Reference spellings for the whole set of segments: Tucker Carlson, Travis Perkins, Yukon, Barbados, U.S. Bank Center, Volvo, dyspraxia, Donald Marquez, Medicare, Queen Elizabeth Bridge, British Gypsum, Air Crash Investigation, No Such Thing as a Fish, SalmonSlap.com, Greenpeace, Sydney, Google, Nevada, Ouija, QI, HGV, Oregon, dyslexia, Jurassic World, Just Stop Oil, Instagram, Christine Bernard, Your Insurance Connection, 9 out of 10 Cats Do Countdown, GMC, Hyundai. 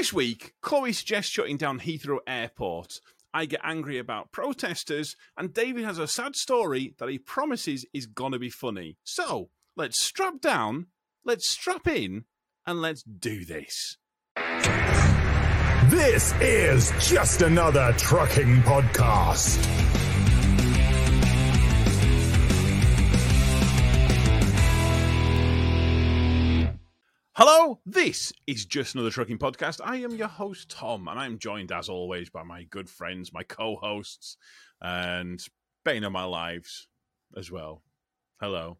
This week, Chloe suggests shutting down Heathrow Airport. I get angry about protesters, and David has a sad story that he promises is gonna be funny. So, let's strap down, let's strap in, and let's do this. This is Just Another Trucking Podcast. Hello, this is Just Another Trucking Podcast. I am your host, Tom, and I'm joined, as always, by my good friends, my co-hosts, and bane of my lives as well. Hello.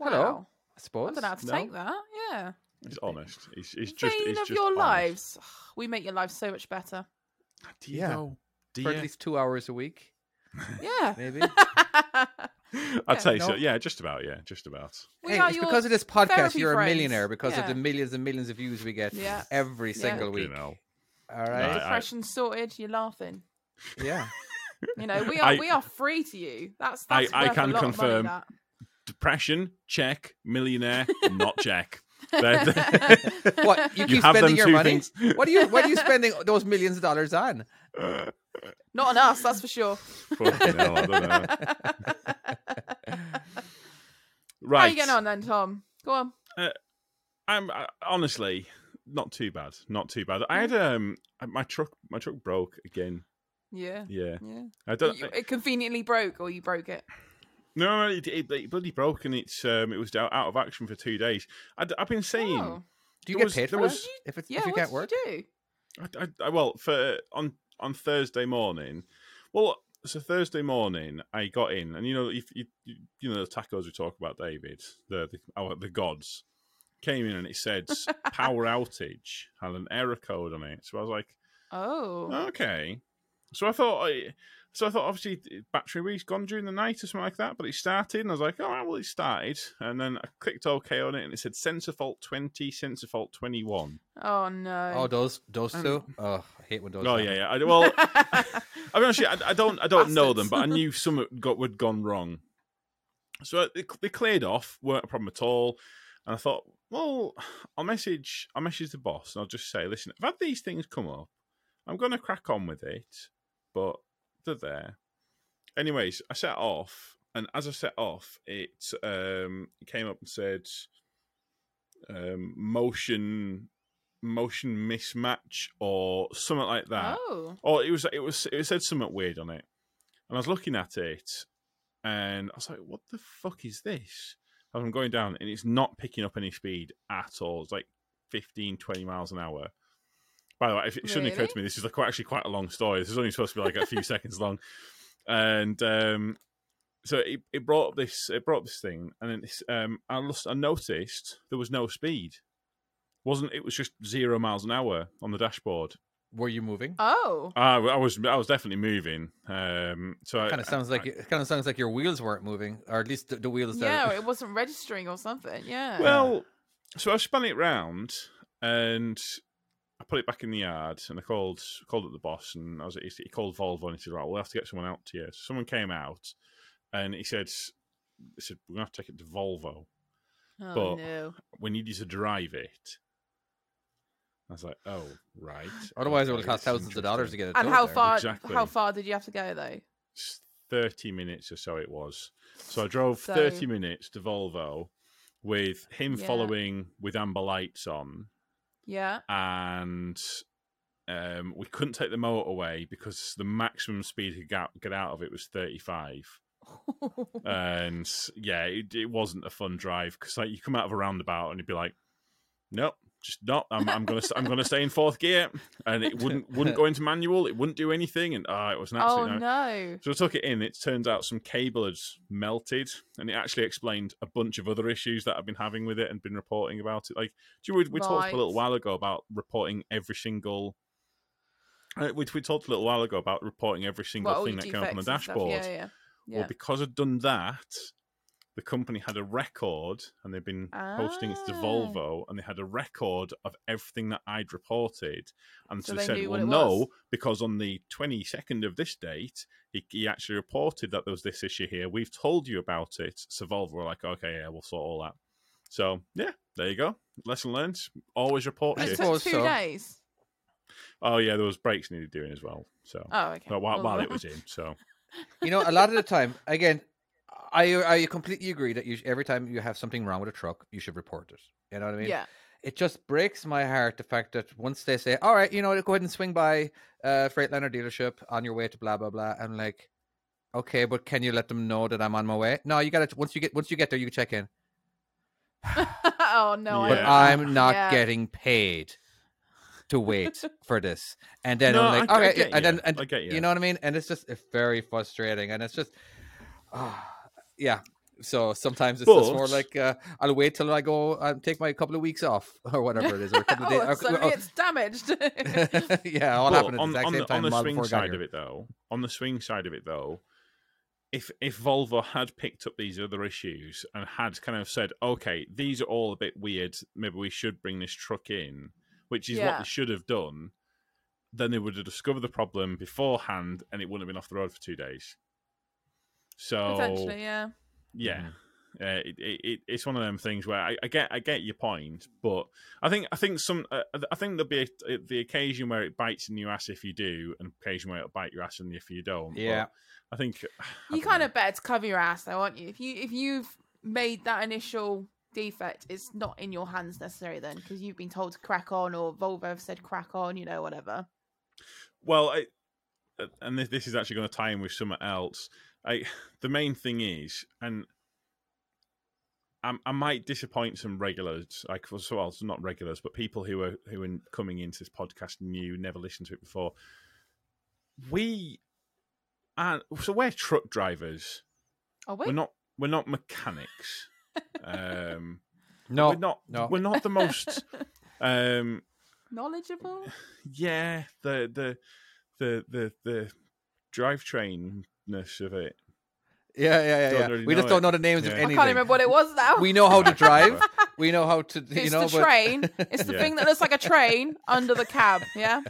Wow. Hello. I suppose. I don't know how to take that. Yeah. It's honest. It's just bane of your lives. We make your life so much better. Do you know? Do you? For at least 2 hours a week. Yeah. Maybe. I'd say so. Yeah, just about. Hey, it's because of this podcast you're a millionaire because of the millions and millions of views we get every single week. You know. All right. No, fresh and sorted, you're laughing. Yeah. You know, we are free to you. That's I can confirm. Depression, check. Millionaire, not check. What? You keep spending your money? What are you spending those millions of dollars on? Not on us, that's for sure. Hell, I don't know. Right. How are you getting on then, Tom? Go on. I'm honestly not too bad. I had my truck broke again. Yeah. It conveniently broke, or you broke it? No, it bloody broke, and it was out of action for 2 days. I've been saying. Oh. Do you get paid for that? If you can't work? What did you do? On Thursday morning, Thursday morning I got in, and you know the tacos we talk about, David, the gods came in, and it said power outage, had an error code on it. So I was like, oh, okay. So I thought obviously battery weight's gone during the night or something like that, but it started, and I was like, all right, well, it started, and then I clicked OK on it, and it said sensor fault 20, sensor fault 21. Oh no! Oh, those two. Oh, I hate when those. Oh happen. Yeah. I mean, actually, I don't know them, but I knew some had gone wrong. So they cleared off, weren't a problem at all, and I thought, well, I'll message the boss, and I'll just say, listen, I've had these things come up. I'm gonna crack on with it, but they're there. Anyways, I set off, and as I set off, it came up and said motion mismatch or something like that. Oh. Or it said something weird on it, and I was looking at it, and I was like, "What the fuck is this?" As I'm going down, and it's not picking up any speed at all. It's like 15, 20 miles an hour. By the way, if it shouldn't occur to me, this is actually quite a long story. This is only supposed to be like a few seconds long, and so it brought up this. It brought up this thing, and then I noticed there was no speed. It was just 0 miles an hour on the dashboard. Were you moving? Oh, I was definitely moving. So it kind of sounds like your wheels weren't moving, or at least the wheels. Yeah, it wasn't registering or something. Yeah. Well, so I spun it round and I put it back in the yard, and I called up the boss, and he called Volvo, and he said, right, we'll have to get someone out to you. So someone came out, and he said we're going to have to take it to Volvo. Oh, but no. We need you to drive it. I was like, oh, right. Otherwise, it would cost thousands of dollars to get it. And how far did you have to go, though? 30 minutes or so it was. So I drove 30 minutes to Volvo with him following with amber lights on. Yeah. And we couldn't take the motorway because the maximum speed he could get out of it was 35. And it wasn't a fun drive because you come out of a roundabout and you'd be like, nope, just not. I'm gonna stay in fourth gear, and it wouldn't go into manual. It wouldn't do anything, and it was an absolute no. So I took it in. It turns out some cable had melted, and it actually explained a bunch of other issues that I've been having with it and been reporting about it. Like, do you know, we talked a little while ago about reporting every single. We talked a little while ago about reporting every single thing that came up on the dashboard. Yeah. Well, because I'd done that, the company had a record, and they've been posting it to Volvo, and they had a record of everything that I'd reported. And so they said, well, no, because on the 22nd of this date, he actually reported that there was this issue here. We've told you about it. So Volvo were like, okay, yeah, we'll sort all that. So, yeah, there you go. Lesson learned. Always report it. It took 2 days. Oh yeah, there was brakes needed doing as well. So while it was in, so you know, a lot of the time, again, I completely agree that every time you have something wrong with a truck, you should report it. You know what I mean? Yeah. It just breaks my heart the fact that once they say, all right, you know, go ahead and swing by Freightliner dealership on your way to blah blah blah. I'm like, okay, but can you let them know that I'm on my way? No, you got to once you get there, you can check in. Oh no! Yeah. But I'm not getting paid to wait for this, and then I'm like, okay, you know what I mean? And it's just very frustrating, and it's just, yeah. So sometimes it's just more like I'll wait till I go and take my couple of weeks off or whatever it is, or a couple of days. Suddenly it's damaged. Yeah, all happened at the exact same time. On the swing side of it though, if Volvo had picked up these other issues and had kind of said, okay, these are all a bit weird, maybe we should bring this truck in, which is what they should have done, then they would have discovered the problem beforehand, and it wouldn't have been off the road for 2 days. So potentially, yeah. Yeah, it's one of them things where I get your point, but I think there'll be the occasion where it bites in your ass if you do, and occasion where it'll bite your ass in if you don't. Yeah, but I think you kind of better to cover your ass though, aren't you? If you've made that initial defect, it's not in your hands necessarily then, because you've been told to crack on, or Volvo have said crack on, you know, whatever. Well, and this is actually going to tie in with something else. The main thing is, and I might disappoint some regulars, not regulars, but people who are coming into this podcast new, never listened to it before. We're truck drivers. Are we? We're not mechanics. We're not the most knowledgeable. Yeah, the drivetrain of it. Yeah. Really, we just don't know the names of anything. I can't remember what it was now. We know how to drive. We know how to. Train. It's the thing that looks like a train under the cab. Yeah,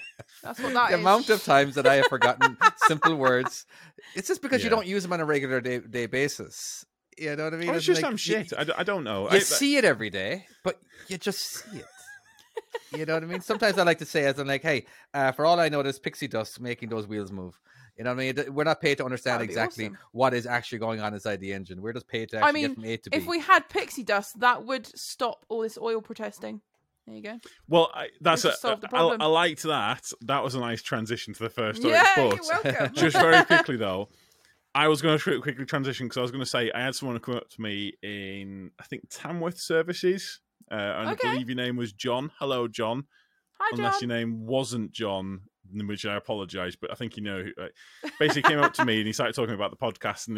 that's what that is. The amount of times that I have forgotten simple words. It's just because you don't use them on a regular day basis. You know what I mean? It's just some shit. I don't know. I see it every day, but you just see it. You know what I mean? Sometimes I like to say, as I'm like, hey, for all I know, there's pixie dust making those wheels move. You know what I mean? We're not paid to understand exactly what is actually going on inside the engine. We're just paid to actually get from A to B. If we had pixie dust, that would stop all this oil protesting. There you go. Well, I liked that. That was a nice transition to the first story. Yeah, you're welcome. Just very quickly, though, I was going to quickly transition because I was going to say I had someone come up to me in, I think, Tamworth Services. And I believe your name was John. Hello, John. Hi, John. Unless your name wasn't John, in which I apologise, but I think you know. Basically, came up to me and he started talking about the podcast, and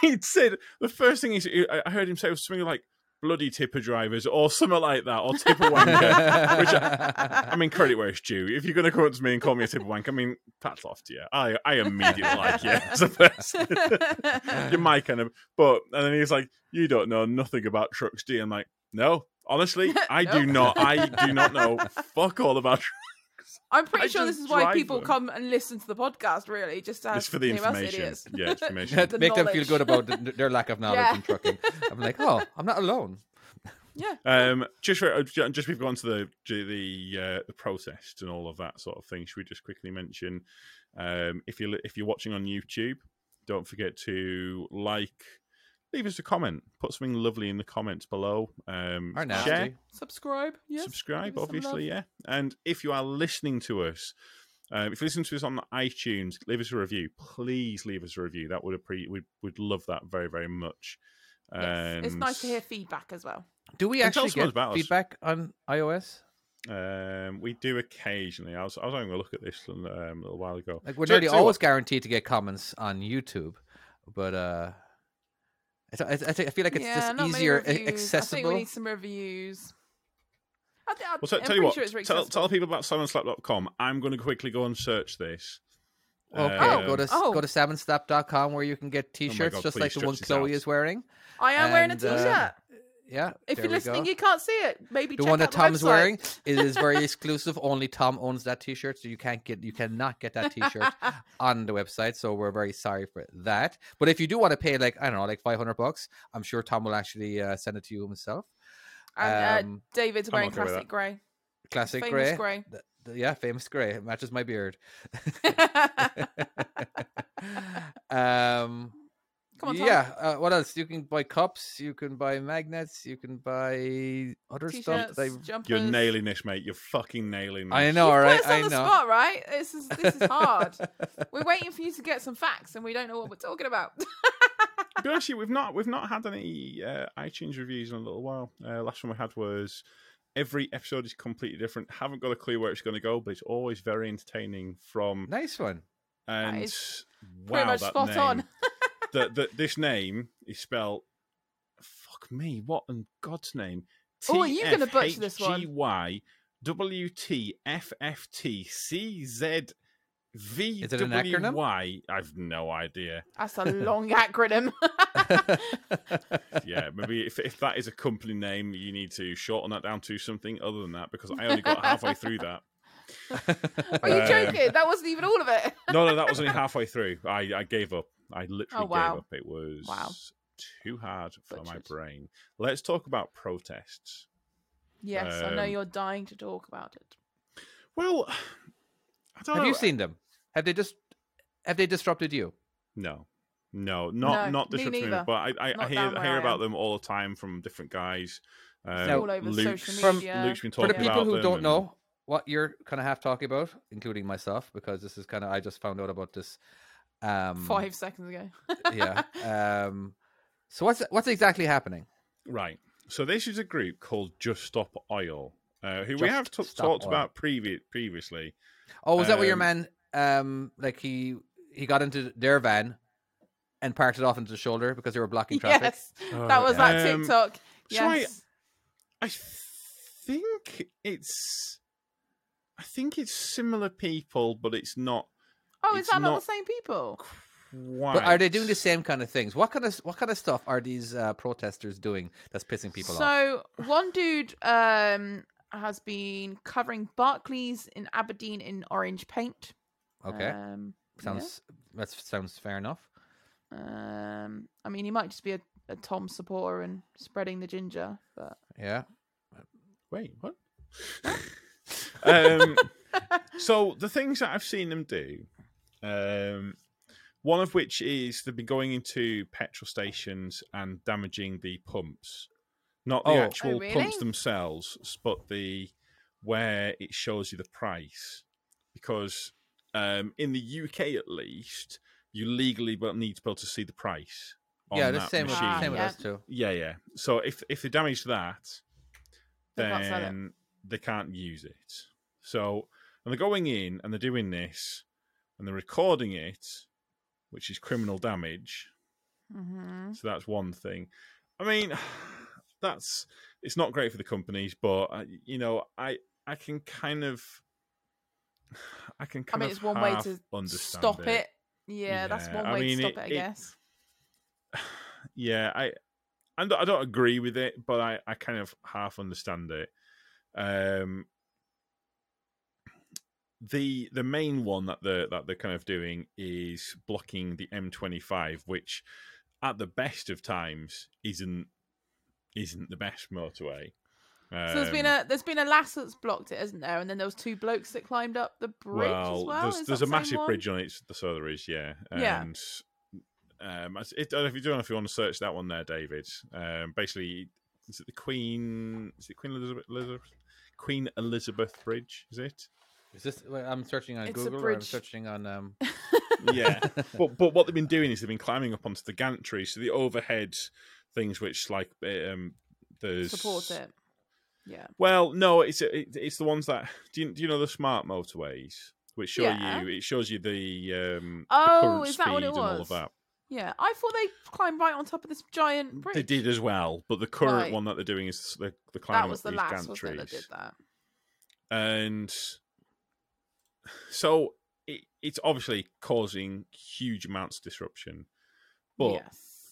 he said the first thing I heard him say was something like "bloody tipper drivers" or something like that, or "tipper wanker." Which I mean, credit where it's due. If you're going to come up to me and call me a tipper wanker, I mean, that's off to you. I immediately like you as a person. You're my kind of. But and then he's like, "You don't know nothing about trucks, do you?" I'm like, "No, honestly, I do not. I do not know fuck all about trucks." I'm pretty sure this is why people come and listen to the podcast, really, just to have for the information. Yeah, information. Make them feel good about their lack of knowledge in trucking. I'm like, oh, I'm not alone. Yeah. Just we've gone to the protest and all of that sort of thing. Should we just quickly mention if you're watching on YouTube, don't forget to like, leave us a comment, put something lovely in the comments below. Share, subscribe, yes. Subscribe, obviously, yeah. And if you are listening to us, on iTunes, leave us a review. Please leave us a review. That would we'd love that very, very much. Yes. It's nice to hear feedback as well. Do we actually get feedback on iOS? We do occasionally. I was having a look at this a little while ago. Like, we're nearly always guaranteed to get comments on YouTube, but. I feel like it's just easier, accessible. I think we need some reviews. Tell people about SalmonSlap.com. I'm going to quickly go and search this. Okay, go to SalmonSlap.com where you can get T-shirts, just like the one Chloe is wearing. I am wearing a T-shirt. Yeah, if you're listening, you can't see it. Maybe the one that Tom's wearing is very exclusive. Only Tom owns that T-shirt, so you cannot get that T-shirt on the website. So we're very sorry for that. But if you do want to pay, $500, I'm sure Tom will actually send it to you himself. And David's wearing classic grey. Yeah, famous grey. It matches my beard. Come on, yeah. What else? You can buy cups. You can buy magnets. You can buy other stuff. You're nailing this, mate. You're fucking nailing this. I know, all right? I know. You've put us on the spot, right? This is hard. We're waiting for you to get some facts, and we don't know what we're talking about. But actually, we've not had any iTunes reviews in a little while. Last one we had was every episode is completely different. Haven't got a clue where it's going to go, but it's always very entertaining. From nice one. And wow, much that spot name. On. This name is spelled, fuck me, what in God's name? Oh, are you going to butcher this one? TFHGYWTFFTCZVWY. Is it an acronym? I've no idea. That's a long acronym. Yeah, maybe if that is a company name, you need to shorten that down to something other than that, because I only got halfway through that. Are you joking? That wasn't even all of it. No, that was only halfway through. I gave up. I literally gave up. It was too hard for my brain. Let's talk about protests. Yes, I know you're dying to talk about it. Well, I don't know. Have you seen them? Have they disrupted you? No, not disrupting them. But I hear about them all the time from different guys. All over social media. Luke's been talking about them. For the people who don't know what you're kind of half talking about, including myself, because this is kind of, I just found out about this 5 seconds ago. Yeah. So what's exactly happening? Right. So this is a group called Just Stop Oil, who we have talked about previously. Oh, was that where your man, he got into their van and parked it off into the shoulder because they were blocking traffic? Yes, that was that TikTok. Yes. So I think it's similar people, but it's not. Oh, is that not the same people? Quite. But are they doing the same kind of things? What kind of stuff are these protesters doing that's pissing people off? So one dude has been covering Barclays in Aberdeen in orange paint. Okay, that sounds fair enough. I mean, he might just be a Tom supporter and spreading the ginger. But yeah, wait, what? So the things that I've seen them do, one of which is they've been going into petrol stations and damaging the pumps, not the actual pumps themselves, but where it shows you the price. Because in the UK, at least, you legally need to be able to see the price. Yeah, the same with us too. Yeah. So if they damage that, then they can't use it. So, and they're going in and they're doing this and they're recording it, which is criminal damage. Mm-hmm. So that's one thing. I mean, it's not great for the companies, but I can kind of. I mean, it's one way to stop it. Yeah, that's one way to stop it, I guess. Yeah, I don't agree with it, but I kind of half understand it. The main one that they're kind of doing is blocking the M25, which at the best of times isn't the best motorway. So there's been a lass that's blocked it, isn't there? And then there was two blokes that climbed up the bridge as well. There's a massive bridge on it. So there is, yeah. And I don't know if you want to search that one there, David. Basically, is it the Queen? Is it Queen Elizabeth Bridge? Is it? Is this? I'm searching on Google, or I'm searching on. Yeah, but what they've been doing is they've been climbing up onto the gantry, so the overhead things, which like there's support it. Yeah. Well, no, it's the ones that do you know the smart motorways, which show you it shows you the the current is that speed what it was? And all of that. Yeah, I thought they climbed right on top of this giant bridge. They did as well, but the current one that they're doing is the climbing up these gantries. That was the last one that did that, and. So it's obviously causing huge amounts of disruption. But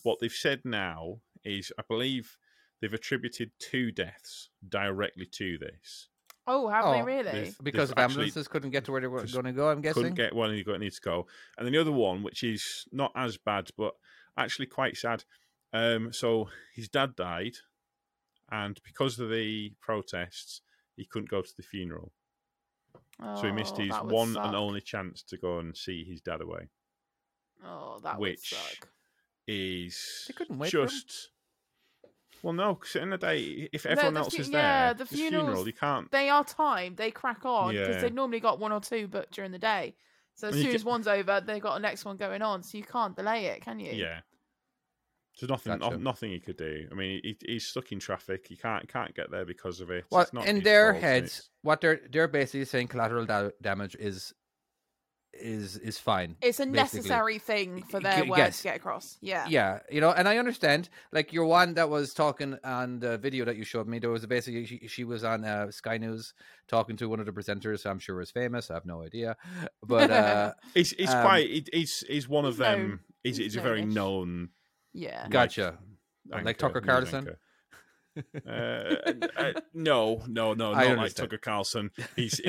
what they've said now is, I believe they've attributed 2 deaths directly to this. Oh, have they really? Because ambulances couldn't get to where they were going to go, I'm guessing? Couldn't get where they needed to go. And then the other one, which is not as bad, but actually quite sad. So his dad died, and because of the protests, he couldn't go to the funeral. So he missed his one and only chance to go and see his dad away. Oh, that would suck. They couldn't wait just... Well, no, because at the end of the day, if everyone else is there, the funeral, you can't... They are timed. They crack on, because they've normally got one or two but during the day. So as soon as one's over, they've got the next one going on, so you can't delay it, can you? Yeah. There's nothing he could do. I mean, he's stuck in traffic. He can't get there because of it. Well, it's not in their heads, what they're basically saying, collateral damage is fine. It's a necessary thing for their words to get across. Yeah, yeah, you know. And I understand. Like your one that was talking on the video that you showed me, there was basically she was on Sky News talking to one of the presenters. Who I'm sure is famous. I have no idea, but it's one of them. It's a very known. Yeah. Gotcha. Like Tucker Carlson? No, not like Tucker Carlson. He's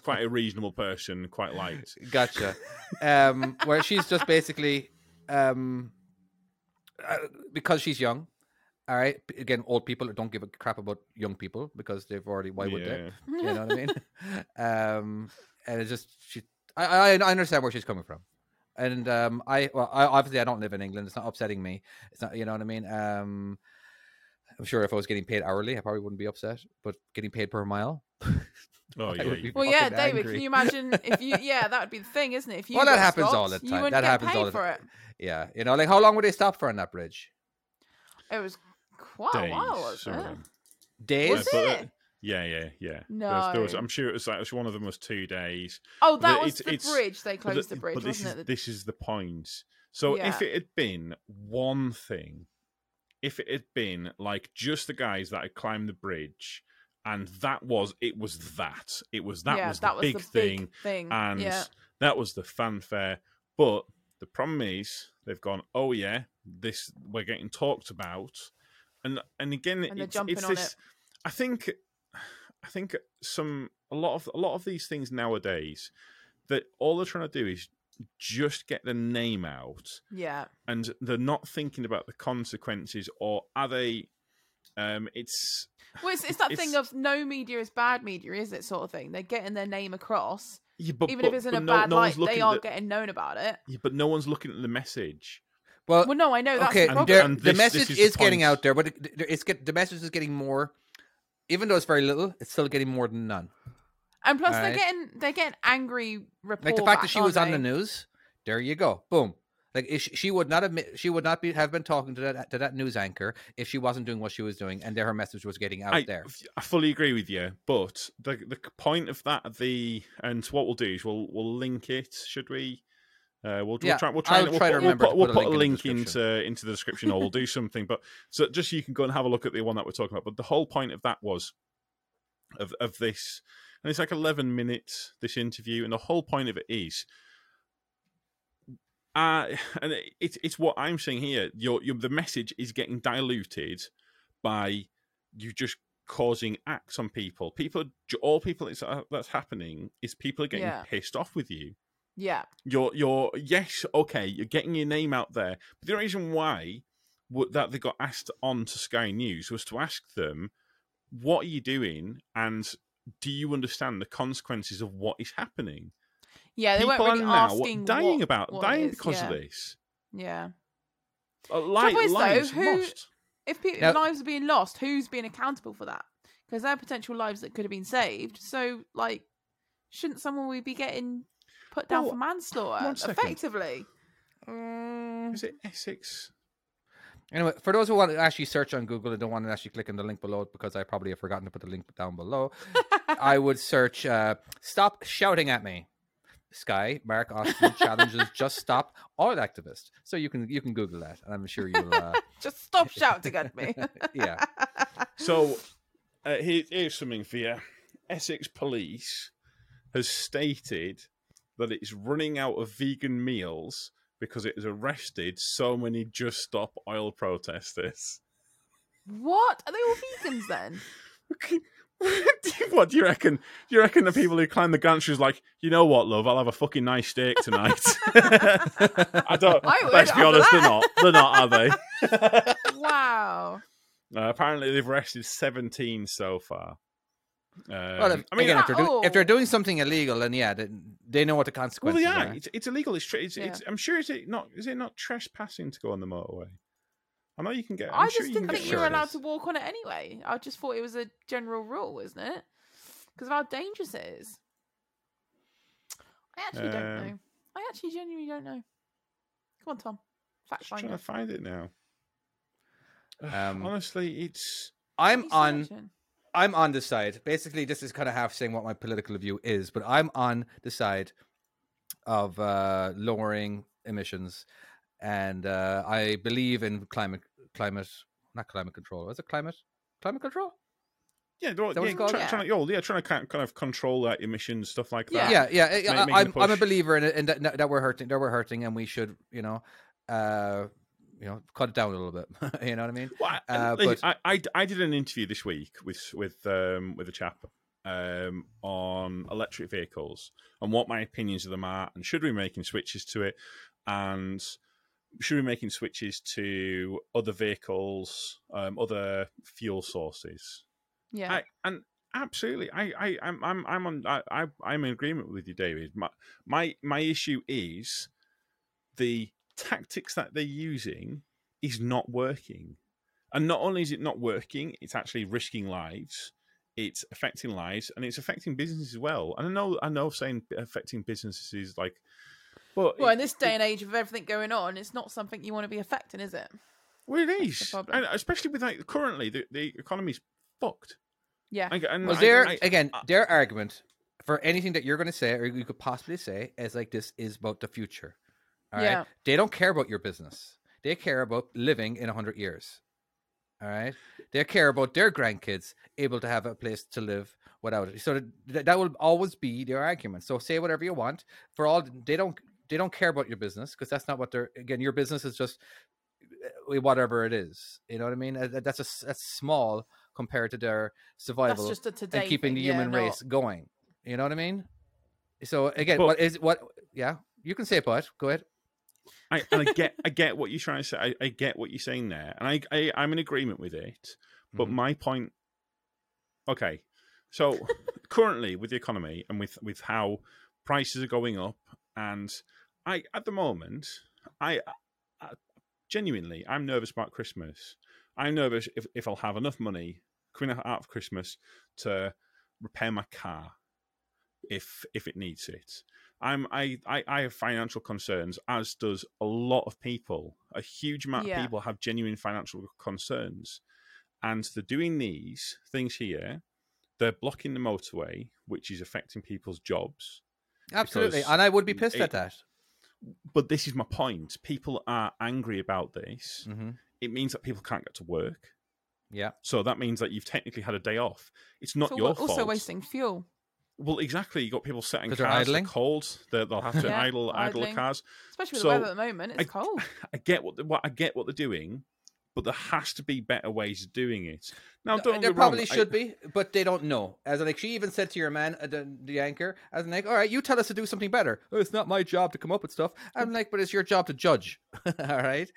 quite a reasonable person, quite light. Gotcha. Where she's just basically, because she's young, all right? Again, old people don't give a crap about young people because they've already, why would they? You know what I mean? And it's just, I understand where she's coming from. And I don't live in England. It's not upsetting me. It's not, you know what I mean? I'm sure if I was getting paid hourly, I probably wouldn't be upset. But getting paid per mile? Oh, yeah. David, angry. Can you imagine if you... Yeah, that would be the thing, isn't it? If you that happens all the time. That happens all the time. Yeah. You know, like how long were they stopped for on that bridge? It was quite a while, wasn't it? Days? Was it? Yeah. No. I'm sure it was like one of them was 2 days. Oh, that was the bridge. They closed the bridge, wasn't it? This is the point. So if it had been one thing, if it had been like just the guys that had climbed the bridge, and that was the big thing. And that was the fanfare. But the problem is they've gone, oh yeah, this we're getting talked about, and again, and they're jumping on it. I think a lot of these things nowadays that all they're trying to do is just get the name out. Yeah. And they're not thinking about the consequences or are they it's thing of no media is bad media, is it, sort of thing. They're getting their name across. Yeah, but, even if it's in a bad light, they are getting known about it. Yeah, but no one's looking at the message. Well no, I know that's the problem. The message is getting out there, but the message is getting more. Even though it's very little, it's still getting more than none. And plus, they're getting angry reports. Like the fact that she was on the news. There you go, boom. Like if she would not admit, she would not have been talking to that news anchor if she wasn't doing what she was doing, and her message was getting out there. I fully agree with you, but the point of that and what we'll do is we'll link it. Should we? We'll put a link into the description, or we'll do something. But so just so you can go and have a look at the one that we're talking about. But the whole point of that was of this, and it's like 11 minutes this interview, and the whole point of it is, and it's what I'm saying here. The message is getting diluted by you just causing acts on people. That's happening is people are getting pissed off with you. Yeah. You're getting your name out there. But the reason why that they got asked on to Sky News was to ask them, what are you doing and do you understand the consequences of what is happening? Yeah, they weren't really asking dying because of this. Yeah. Lives lost. If lives are being lost, who's being accountable for that? Because they're potential lives that could have been saved. So, like, shouldn't someone be getting put down for manslaughter, effectively. Is it Essex? Anyway, for those who want to actually search on Google and don't want to actually click on the link below because I probably have forgotten to put the link down below, I would search Stop Shouting at Me. Sky, Mark Austin challenges Just Stop Oil activist. So you can Google that, and I'm sure you'll... Just stop shouting at me. Yeah. So here's something for you. Essex Police has stated that it's running out of vegan meals because it has arrested so many Just Stop Oil protesters. What? Are they all vegans then? What do you reckon? Do you reckon the people who climb the gantry is like, you know what, love? I'll have a fucking nice steak tonight. I don't. Let's be honest, they're not, are they? Wow. Apparently, they've arrested 17 so far. I mean, if they're doing something illegal, then yeah, they know what the consequences are. Well, they are. It's illegal. It's I'm sure is it not trespassing to go on the motorway? I know you can get. I just didn't think you were allowed to walk on it anyway. I just thought it was a general rule, isn't it? Because of how dangerous it is. I actually don't know. I actually genuinely don't know. Come on, Tom. I'm trying to find it now. Honestly, it's. I'm on the side. Basically, this is kind of half saying what my political view is, but I'm on the side of lowering emissions, and I believe in climate control. Yeah, trying to control that emissions stuff like that. Yeah. I'm a believer in it, and that we're hurting, and we should, cut it down a little bit. You know what I mean? Well, I did an interview this week with a chap on electric vehicles and what my opinions of them are, and should we be making switches to it, and should we be making switches to other vehicles, other fuel sources. Yeah, absolutely. I'm in agreement with you, David. My issue is the tactics that they're using is not working, and not only is it not working, it's actually risking lives, it's affecting lives, and it's affecting businesses as well. And I know saying affecting businesses is like, well, in this day and age of everything going on, it's not something you want to be affecting, is it? Well, it is, and especially with like currently the economy's fucked. Yeah, their argument for anything that you're going to say or you could possibly say is like, this is about the future. All right. Yeah. They don't care about your business. They care about living in 100 years. All right. They care about their grandkids able to have a place to live without it. So that will always be their argument. So say whatever you want. For all they don't care about your business, because that's not what they're. Again, your business is just whatever it is. You know what I mean? That's small compared to their survival and keeping the human race going. You know what I mean? So again, Yeah, you can say it, but go ahead. I get what you're trying to say. I get what you're saying there, and I'm in agreement with it. But my point, okay. So currently, with the economy and with how prices are going up, and at the moment, I genuinely, I'm nervous about Christmas. I'm nervous if I'll have enough money coming out of Christmas to repair my car if it needs it. I have financial concerns, as does a lot of people. A huge amount of people have genuine financial concerns, and they're doing these things here. They're blocking the motorway, which is affecting people's jobs. Absolutely, and I would be pissed at that. But this is my point. People are angry about this. Mm-hmm. It means that people can't get to work. Yeah. So that means that you've technically had a day off. It's not your fault. Also wasting fuel. Well, exactly. You got people setting cars. They're cold. They'll have to idle the cars, especially with the weather at the moment. It's cold. I get what they're doing, but there has to be better ways of doing it. Now, don't there probably wrong. Should be, but they don't know. As like she even said to your man, the anchor, as in like, all right, you tell us to do something better. Oh, it's not my job to come up with stuff. I'm like, but it's your job to judge. All right.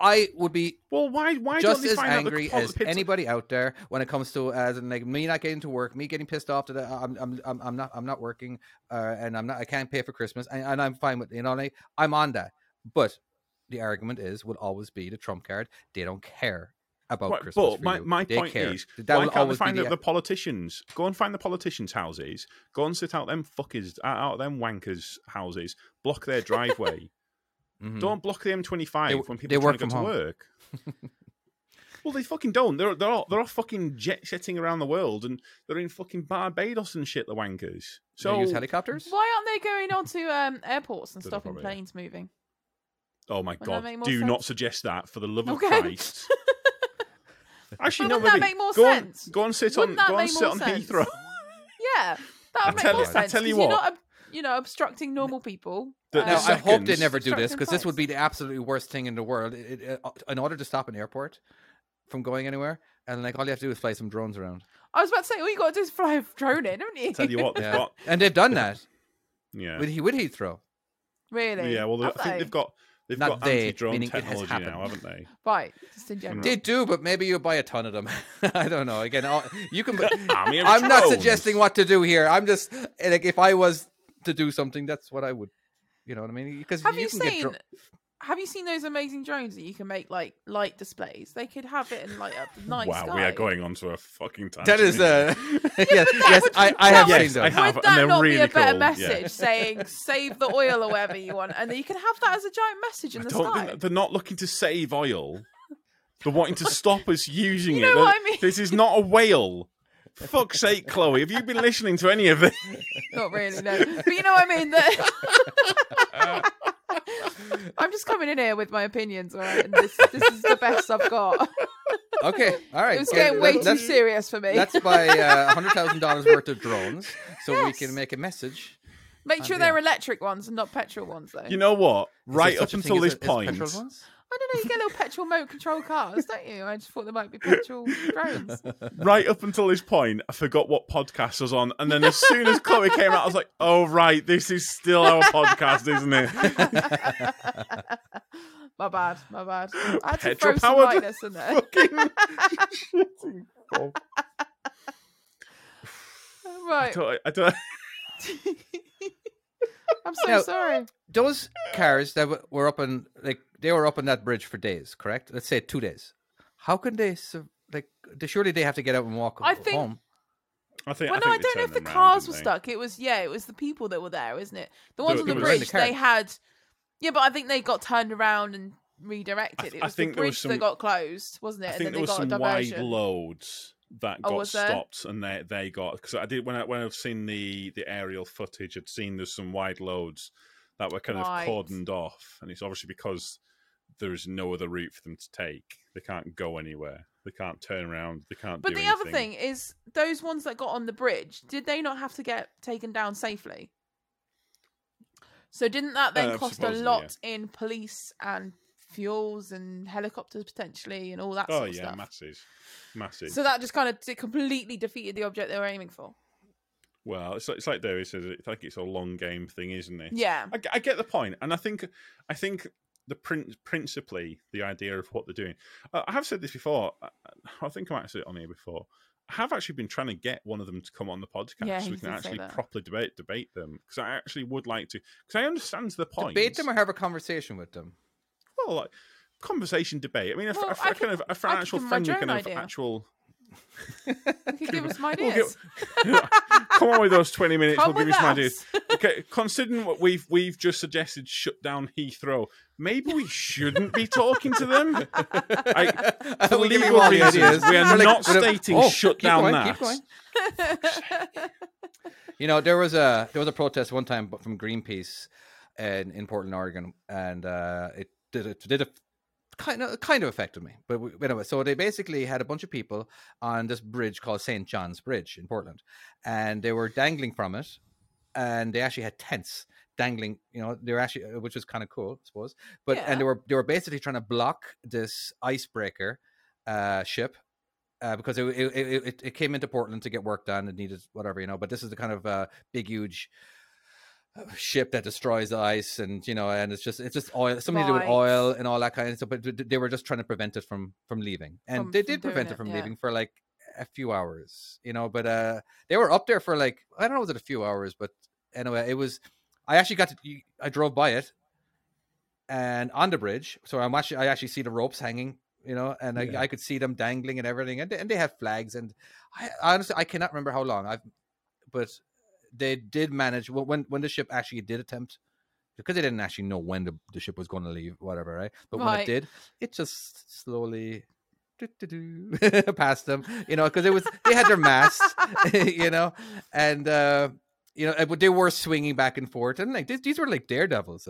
I would be why just as angry as anybody out there when it comes to as in like me not getting to work, me getting pissed off that I'm not working, and I can't pay for Christmas, and I'm fine with I'm on that. But the argument will always be the trump card. They don't care about Christmas. But my point is, why can't we find the politicians? Go and find the politicians' houses. Go and sit out them fuckers, out them wankers' houses. Block their driveway. Mm-hmm. Don't block the M25 when people are trying to go to work. Well, they fucking don't. They're all fucking jet-setting around the world, and they're in fucking Barbados and shit, the wankers. So they use helicopters? Why aren't they going on to airports and stopping planes moving? Oh, my God. Do not suggest that, for the love of Christ. Actually, wouldn't that make more sense? Go and sit on Heathrow. Yeah, that would make more sense. I tell you what. Obstructing normal people. I hope they never do this, because this would be the absolutely worst thing in the world. In order to stop an airport from going anywhere, and like all you have to do is fly some drones around. I was about to say, all you got to do is fly a drone in, haven't you? Tell you what, they've got, and they've done that. Yeah, with Heathrow. Really? Yeah. Well, I think they've got They've not got anti-drone technology now, haven't they? Right. Just in general. They do, but maybe you buy a ton of them. I don't know. Again, you can. I'm not suggesting what to do here. I'm just like, if I was to do something, that's what I would. You know what I mean? Because have you seen those amazing drones that you can make like light displays? They could have it and light up the night sky. Wow, we are going on to a fucking tangent. That is I have seen those. Would that and not really be a better message saying save the oil or whatever you want? And you can have that as a giant message in the sky. They're not looking to save oil. They're wanting to stop us using it. You know what I mean? This is not a whale. For fuck's sake, Chloe, have you been listening to any of it? Not really, no. But you know what I mean? I'm just coming in here with my opinions, all right? And this is the best I've got. Okay, all right. It was getting way too serious for me. Let's buy $100,000 worth of drones so we can make a message. Make sure they're electric ones and not petrol ones, though. You know what? Right up until this point... petrol ones? I don't know, you get little petrol remote control cars, don't you? I just thought there might be petrol drones. Right up until this point, I forgot what podcast I was on. And then as soon as Chloe came out, I was like, oh, right, this is still our podcast, isn't it? My bad. I had to throw some lightness in there. Fucking... Right. I don't... I'm so sorry. Those cars that were up on, like, they were up on that bridge for days, correct? Let's say 2 days. How can they, surely they have to get out and walk home. I don't know if the cars were stuck. It was the people that were there, isn't it? The ones on the bridge, they had, but I think they got turned around and redirected. It was the bridge that got closed, wasn't it? I think there was some wide loads that got stopped, and they got, because I did when I've seen the aerial footage, I'd seen there's some wide loads that were kind of cordoned off, and it's obviously because there is no other route for them to take. They can't go anywhere. They can't turn around. They can't. But the other thing is, those ones that got on the bridge, did they not have to get taken down safely? So didn't that then cost a lot in police and fuels and helicopters potentially and all that sort of stuff? Oh yeah, massive. So that just kind of completely defeated the object they were aiming for. Well, it's like David says, it's like it's a long game thing, isn't it? Yeah, I get the point, and I think the principally the idea of what they're doing. I have said this before. I think I might have said it on here before. I have actually been trying to get one of them to come on the podcast so we can actually properly debate them, because I actually would like to, because I understand the point. Debate them or have a conversation with them. Well, like conversation, debate. I mean, a financial friendly kind of actual. You can give us some ideas. Come on with those 20 minutes. We'll give you some ideas. Okay, considering what we've just suggested, shut down Heathrow. Maybe we shouldn't be talking to them. For legal reasons, we are not stating shut down that. You know, there was a protest one time from Greenpeace in Portland, Oregon, and it did a kind of affected me, but anyway, so they basically had a bunch of people on this bridge called St. John's Bridge in Portland, and they were dangling from it, and they actually had tents dangling, you know, they were actually, which was kind of cool, I suppose, but and they were basically trying to block this icebreaker ship because it came into Portland to get work done and needed whatever, you know, but this is the kind of big huge ship that destroys the ice, and you know, and it's just oil, something to do with oil and all that kind of stuff. But they were just trying to prevent it from leaving, and they did prevent it from leaving for like a few hours, you know. But they were up there for like, I don't know, was it a few hours? But anyway, it was. I actually I drove by it, and on the bridge, so I actually see the ropes hanging, you know, and I could see them dangling and everything, and they have flags, and I honestly I cannot remember how long but. They did manage when the ship actually did attempt, because they didn't actually know when the ship was going to leave, whatever, right? But when it did, it just slowly past them, you know, because they had their masts, you know, and you know, but they were swinging back and forth, and like these were like daredevils.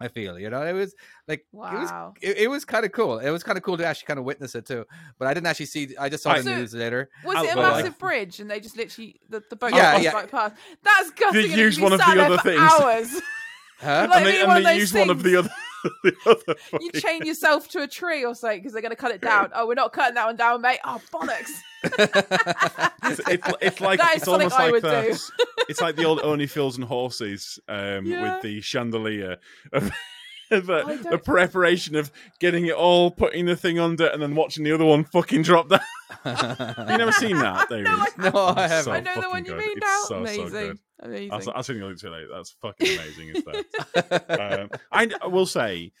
I feel, you know, it was like, wow. It was kind of cool. It was kind of cool to actually kind of witness it too. But I didn't actually see. I just saw the news later. Was it a massive bridge, and they just literally the boat was right past? That's gutting. They used one of the other things. Hours. Huh? Like, and they use one of the other. You chain yourself to a tree or something because they're going to cut it down. Oh, we're not cutting that one down, mate. Oh, bollocks. It's like that, it's almost like that. It's like the old Only Fools and Horses with the chandelier. the preparation of getting it all, putting the thing under, and then watching the other one fucking drop down. You've never seen that, David? No, I haven't. So I know the one you mean now. So, amazing. So amazing. I'll send you a link to it later. That's fucking amazing, isn't that? I will say,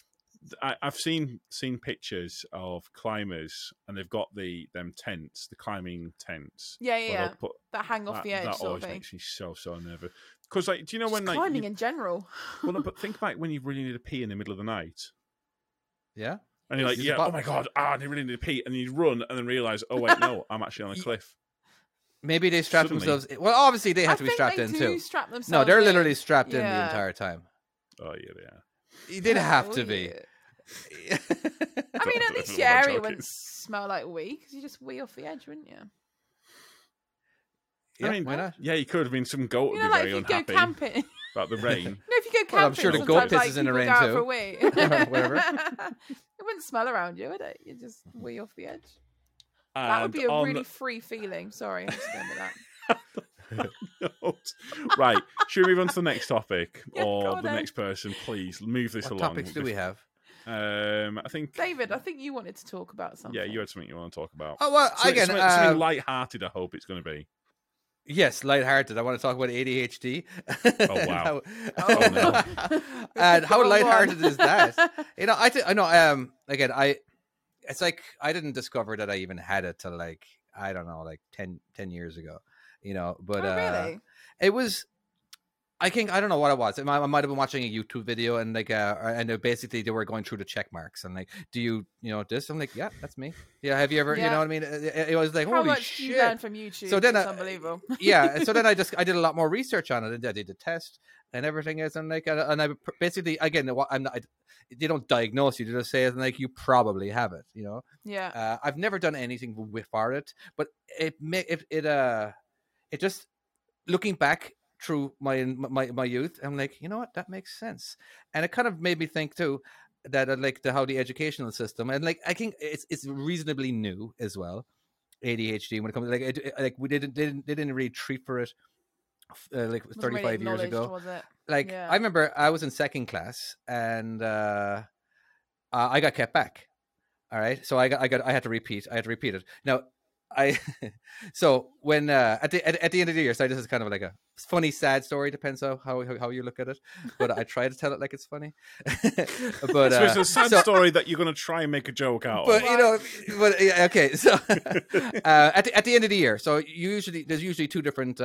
I've seen pictures of climbers, and they've got them tents, the climbing tents. Yeah. That hang off the edge. That always makes me so nervous. Because, like, do you know when climbing in general? Well, no, but think back when you really need a pee in the middle of the night. Yeah. And you're like, oh my god, I really need to pee, and you run and then realise, oh wait, no, I'm actually on a cliff. Maybe they strapped themselves. Well, obviously they have to be strapped in too. No, they're literally strapped in the entire time. Oh yeah, they are. You did have to be. I mean, at least your area wouldn't smell like wee, because you just wee off the edge, wouldn't you? Yeah, I mean, why not? Yeah, you could. I mean, some goat would be very unhappy about the rain. No, if you go camping, well, I'm sure the goat pisses in the rain too. Whatever. It wouldn't smell around you, would it? You just wee off the edge. And that would be a really free feeling. Sorry, I'm just going with that. Right, should we move on to the next topic, or the next person? Please move this along. What topics do we have? I think David, I think you wanted to talk about something. Yeah, you had something you want to talk about. Oh well, something light-hearted. I hope it's going to be. Yes, light-hearted. I want to talk about ADHD. Oh wow! And how light-hearted is that? You know, I know. Again, it's like I didn't discover that I even had it till like, I don't know, like 10 years ago. You know, but really? It was, I think, I don't know what it was. I might have been watching a YouTube video, and like, and basically they were going through the check marks and like, do you know this? I'm like, yeah, that's me. Yeah, have you ever? Yeah. You know what I mean? It was like, holy shit! You learn from YouTube? So then, it's unbelievable. Yeah, so then I did a lot more research on it, and I did the test and everything else, and like, and I basically, again, they don't diagnose you, they just say like, you probably have it. You know? Yeah. I've never done anything for it, but it just, looking back through my youth, I'm like, you know what, that makes sense. And it kind of made me think too that I like how the educational system, and like I think it's reasonably new as well, ADHD, when it comes to like they didn't really treat for it like 35 years ago. Was it? Like, yeah. I remember I was in second class, and I got kept back. All right, so I had to repeat it. Now, so when at the end of the year, so this is kind of like a funny, sad story, depends on how you look at it, but I try to tell it like it's funny. But so it's a sad story that you're going to try and make a joke out of. But you know, okay. So at the end of the year, so there's usually two different.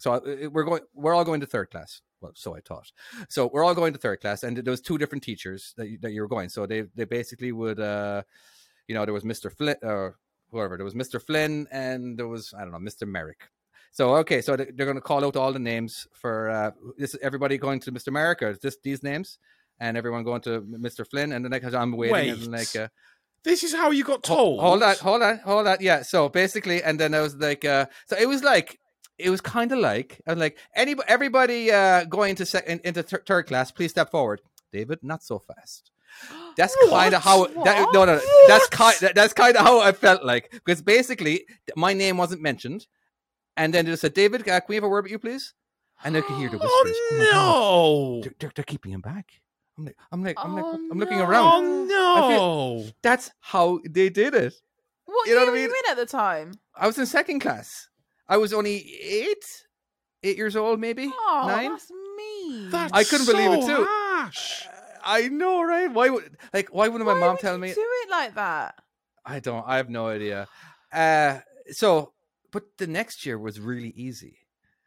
So we're all going to third class. Well, so I taught. So we're all going to third class, and there was two different teachers that you were going. So they basically would, you know, there was Mr. Flint or whoever. There was Mr. Flynn, and there was, I don't know, Mr. Merrick. So, okay, so they're going to call out all the names for this. Everybody going to Mr. Merrick, or just these names, and everyone going to Mr. Flynn, and then like, I'm waiting. Wait, and like, this is how you got told? Hold on. Yeah, so basically, and then I was like, so it was like, it was kind of like, I was like, everybody going to third class, please step forward. David, not so fast. That's kind of how. That's kind of how I felt like, because basically my name wasn't mentioned, and then they said, "David, can we have a word with you, please?" And I could hear the whispers. Oh no! They're keeping him back. I'm looking around. Oh no! That's how they did it. What year were you in at the time? I was in second class. I was only eight years old, maybe 9. That's mean. That's I couldn't believe it too. Harsh. I know, right? Why wouldn't my mom tell me? Why would you do it like that? I have no idea. But the next year was really easy.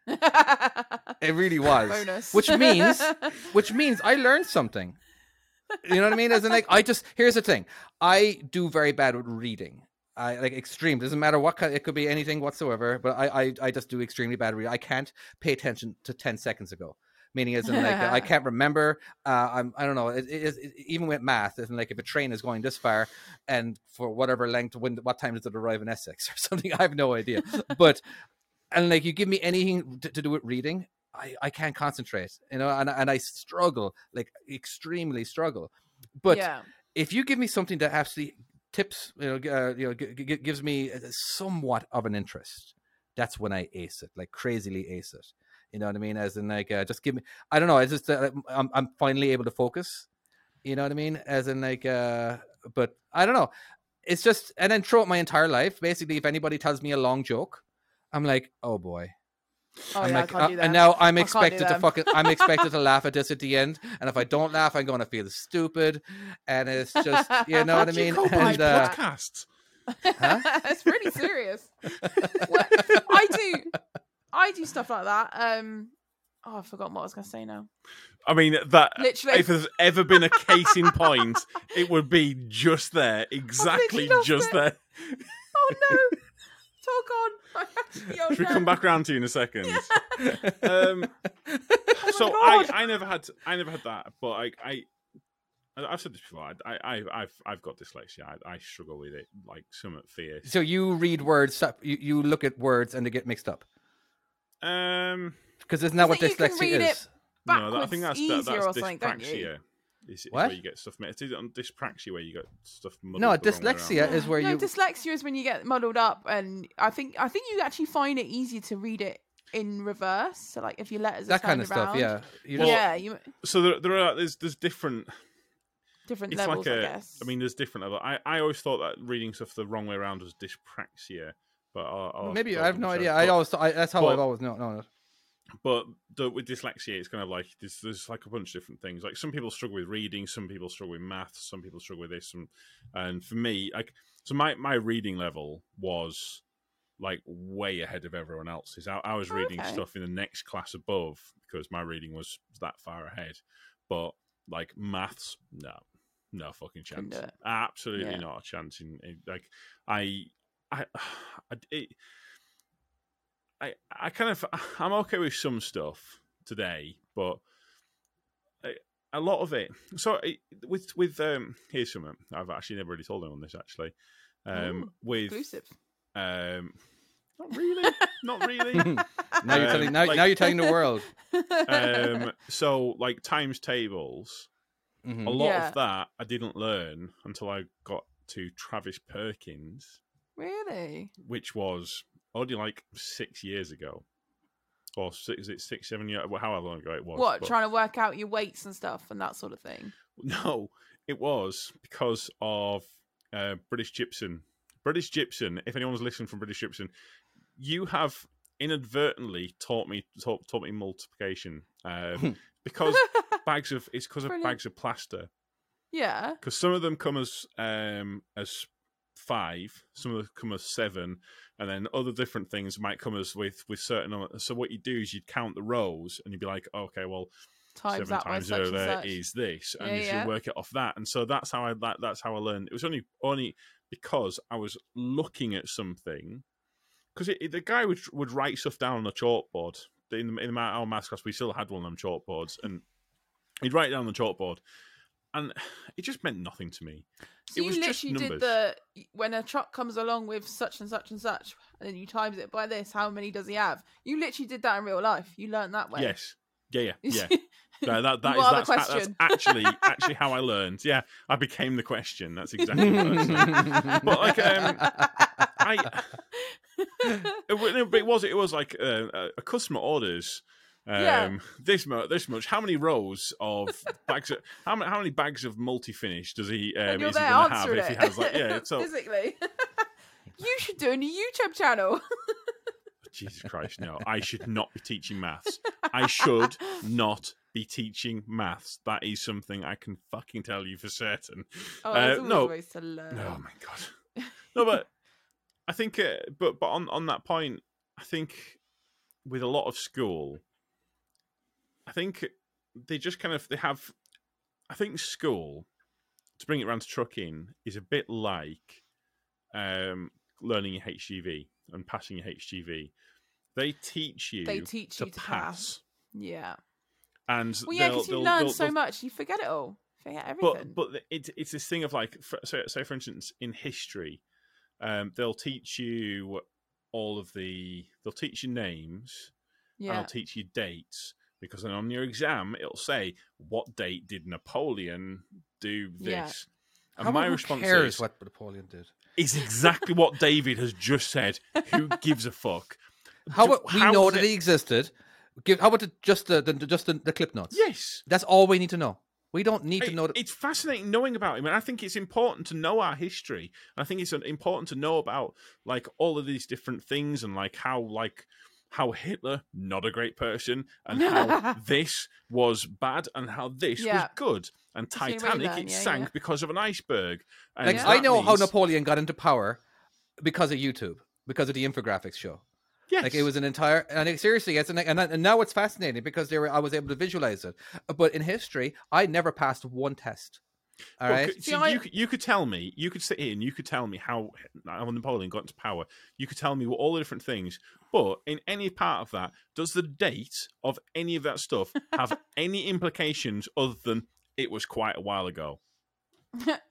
It really was. Bonus. Which means I learned something. You know what I mean? As in, like, here's the thing. I do very bad with reading. I like extreme. Doesn't matter what kind. It could be anything whatsoever. But I just do extremely bad reading. I can't pay attention to 10 seconds ago. Meaning as in like, I can't remember. I don't know. It even with math, isn't like if a train is going this far, and for whatever length, what time does it arrive in Essex or something? I have no idea. But and like you give me anything to do with reading, I can't concentrate. You know, and I struggle, like extremely struggle. But if you give me something that actually tips, gives me somewhat of an interest, that's when I ace it, like crazily ace it. You know what I mean? As in like, just give me, I don't know. It's just, I'm finally able to focus. You know what I mean? As in like, but I don't know. It's just, and then throughout my entire life, basically, if anybody tells me a long joke, I'm like, oh boy. Oh, I'm like, and now I'm expected to fucking, I'm expected to laugh at this at the end. And if I don't laugh, I'm going to feel stupid. And it's just, you know what I mean? And, podcasts. Huh? It's really serious. Well, I do stuff like that. Oh, I've forgotten what I was going to say now. I mean, that literally, if there's ever been a case in point, it would be just there. Exactly just it. There. Oh, no. Talk on. Should we come back round to you in a second? Yeah. So I never had that, but I've said this before. I've got dyslexia. I struggle with it, like somewhat fierce. So you read words, you look at words, and they get mixed up. Because isn't that what dyslexia is? No, I think that's dyspraxia. Is where you get stuff mixed. Is it on dyspraxia where you get stuff muddled up? No, dyslexia is where you... dyslexia is when you get muddled up, and I think you actually find it easier to read it in reverse. So like if your letters are turned around. That kind of stuff, yeah. So there's different levels, like I guess. I mean, there's different levels. I always thought that reading stuff the wrong way around was dyspraxia, but maybe I have no idea. I've always known it. But with dyslexia, it's kind of like there's like a bunch of different things. Like some people struggle with reading, some people struggle with math, some people struggle with this. And for me, like, so my reading level was like way ahead of everyone else's. I was reading stuff in the next class above because my reading was that far ahead. But like maths, no fucking chance. Absolutely not a chance. I'm okay with some stuff today, but a lot of it. So with here's something I've actually never really told anyone this actually. Exclusive. Not really. Now you're telling the world. So like times tables, a lot of that I didn't learn until I got to Travis Perkins. Really? Which was only like 6 years ago, or 7 years? How long ago it was? Trying to work out your weights and stuff and that sort of thing? No, it was because of British Gypsum. British Gypsum. If anyone's listening from British Gypsum, you have inadvertently taught me multiplication because of bags of plaster. Yeah, because some of them come as 5, some of them come as 7, and then other different things might come as with certain. So what you do is you'd count the rows and you'd be like, okay, well, times 7 times over is this, and you work it off that. And so that's how I learned. It was only because I was looking at something, because the guy would write stuff down on a chalkboard in our maths class. We still had one of them chalkboards, and he'd write it down on the chalkboard. And it just meant nothing to me. So you literally did when a truck comes along with such and such and such, and then you times it by this, how many does he have? You literally did that in real life. You learned that way. Yes. Yeah. That's actually how I learned. Yeah, I became the question. That's exactly what I said. But like, it was like a customer orders. This much. How many rows of bags? How many bags of multi-finish does he? Is he going to have if he has like? Yeah, so physically. You should do a YouTube channel. Jesus Christ! No, I should not be teaching maths. I should not be teaching maths. That is something I can fucking tell you for certain. Oh, there's always ways to learn. Oh my god. No, but I think. But on that point, I think with a lot of school. I think they just I think school, to bring it around to trucking, is a bit like learning your HGV and passing your HGV. They teach you to pass. Yeah. And because you learn so much, you forget it all. Forget everything. But it's this thing of like, say for instance, in history, they'll teach you they'll teach you names, and they'll teach you dates. Because then on your exam, it'll say, what date did Napoleon do this? Yeah. And my response is, what Napoleon did. It's exactly what David has just said. Who gives a fuck? How know that he existed. How about just the clip notes? Yes. That's all we need to know. We don't need to know. It's fascinating knowing about him, and I think it's important to know our history. I think it's important to know about like all of these different things, and like how Hitler not a great person, and how this was bad, and how this was good. And Titanic, it sank because of an iceberg. And like, I know how Napoleon got into power because of YouTube, because of the infographics show. Yes. Like it was an entire, and it, seriously, it's an, and now it's fascinating because I was able to visualize it. But in history, I never passed one test. All right. Well, so you could tell me, you could sit here and you could tell me how Napoleon got into power. You could tell me all the different things, but in any part of that, does the date of any of that stuff have any implications other than it was quite a while ago?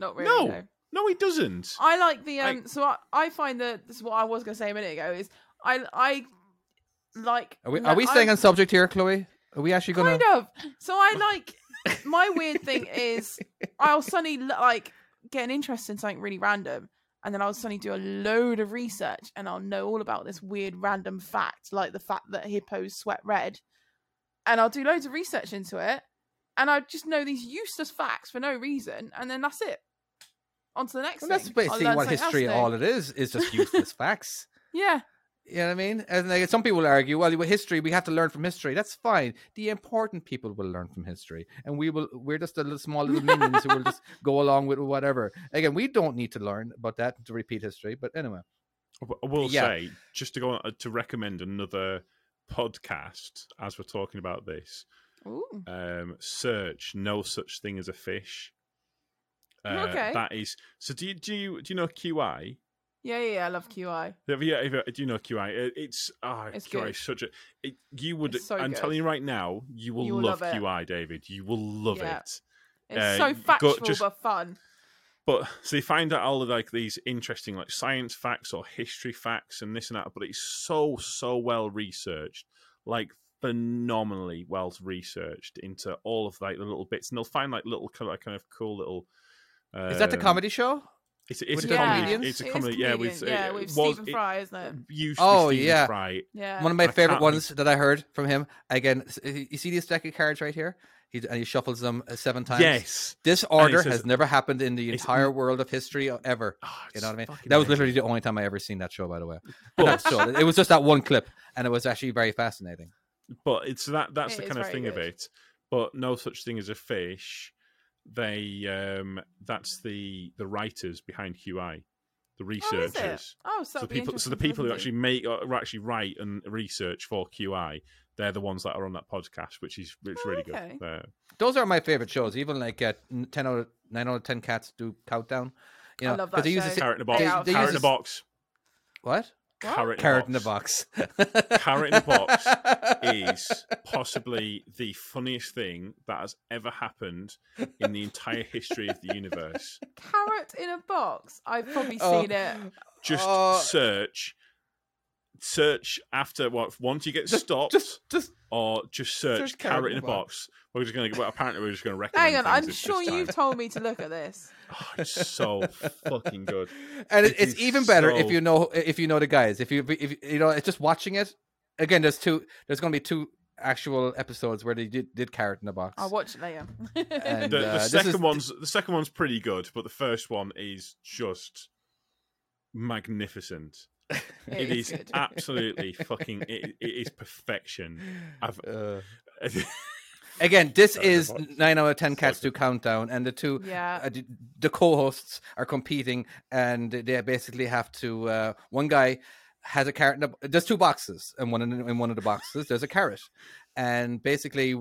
Not really. No, it doesn't. I like the so I find that this is what I was going to say a minute ago is. I like... Are we staying on subject here, Chloe? Are we actually going to... Kind of. So I like... my weird thing is I'll suddenly like get an interest in something really random, and then I'll suddenly do a load of research and I'll know all about this weird random fact, like the fact that hippos sweat red. And I'll do loads of research into it and I just know these useless facts for no reason, and then that's it. On to the next thing. That's basically what history all it is just useless facts. Yeah. You know what I mean? And like, some people argue, well, with history, we have to learn from history. That's fine. The important people will learn from history. And we're just a little small little minions who will just go along with whatever. Again, we don't need to learn about that to repeat history. But anyway. I will say, just to go on, to recommend another podcast as we're talking about this. Ooh. Search No Such Thing as a Fish. Okay. That is... So do you know QI? Yeah, I love QI. Do you know QI? It's QI is such a... telling you right now, you will love QI, David. You will love it. It's so factual but fun. But so you find out all of like these interesting like science facts or history facts and this and that, but it's so well researched, like phenomenally well researched into all of like the little bits, and they'll find like little kind of cool little. Is that the comedy show? It's a comedy. With Stephen Fry, isn't it? Stephen Fry. Yeah. One of my favorite ones that I heard from him. Again, you see these deck of cards right here? He shuffles them 7 times. Yes. This order has never happened in the entire world of history ever. You know what I mean? That was literally the only time I ever seen that show, by the way. But, it was just that one clip, and it was actually very fascinating. But it's that's the kind of thing of it. But No Such Thing as a Fish... They that's the writers behind QI, the researchers. So the people who actually make or actually write and research for QI, they're the ones that are on that podcast, which is really good. Those are my favorite shows. Even like 9 out of 10 Cats Do Countdown. You know, I love that. They use carrot in a box. Carrot in a box. What? Carrot in the box. Carrot in the box is possibly the funniest thing that has ever happened in the entire history of the universe. Carrot in a box. I've probably seen it. Just search after what? Once you get stopped, or just search carrot in a box. We're just going to. Well, apparently, we're just going to recommend. Hang on, I'm sure you've told me to look at this. Oh, it's so fucking good, and it's even better if you know the guys. If you know, it's just watching it again. There's going to be 2 actual episodes where they did carrot in a box. I'll watch it later. And, the second one's pretty good, but the first one is just magnificent. It is absolutely fucking. It is perfection. Again, this is 9 out of 10 Cats Do Countdown, and the 2 the co-hosts are competing, and they basically have to one guy has a carrot in there's 2 boxes, and in one of the boxes there's a carrot, and basically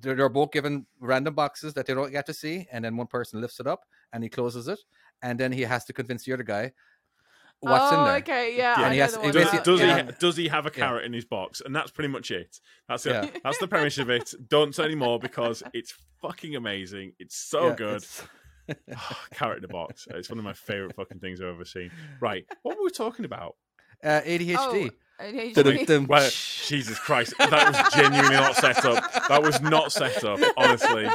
they're both given random boxes that they don't get to see, and then one person lifts it up and he closes it, and then he has to convince the other guy what's in there. Okay, yeah. And does he have a carrot in his box? And that's pretty much it. That's it. Yeah. That's the premise of it. Don't say any more because it's fucking amazing. It's so good. Carrot in a box. It's one of my favorite fucking things I've ever seen. Right. What were we talking about? ADHD. Well, Jesus Christ. That was genuinely not set up. That was not set up, honestly.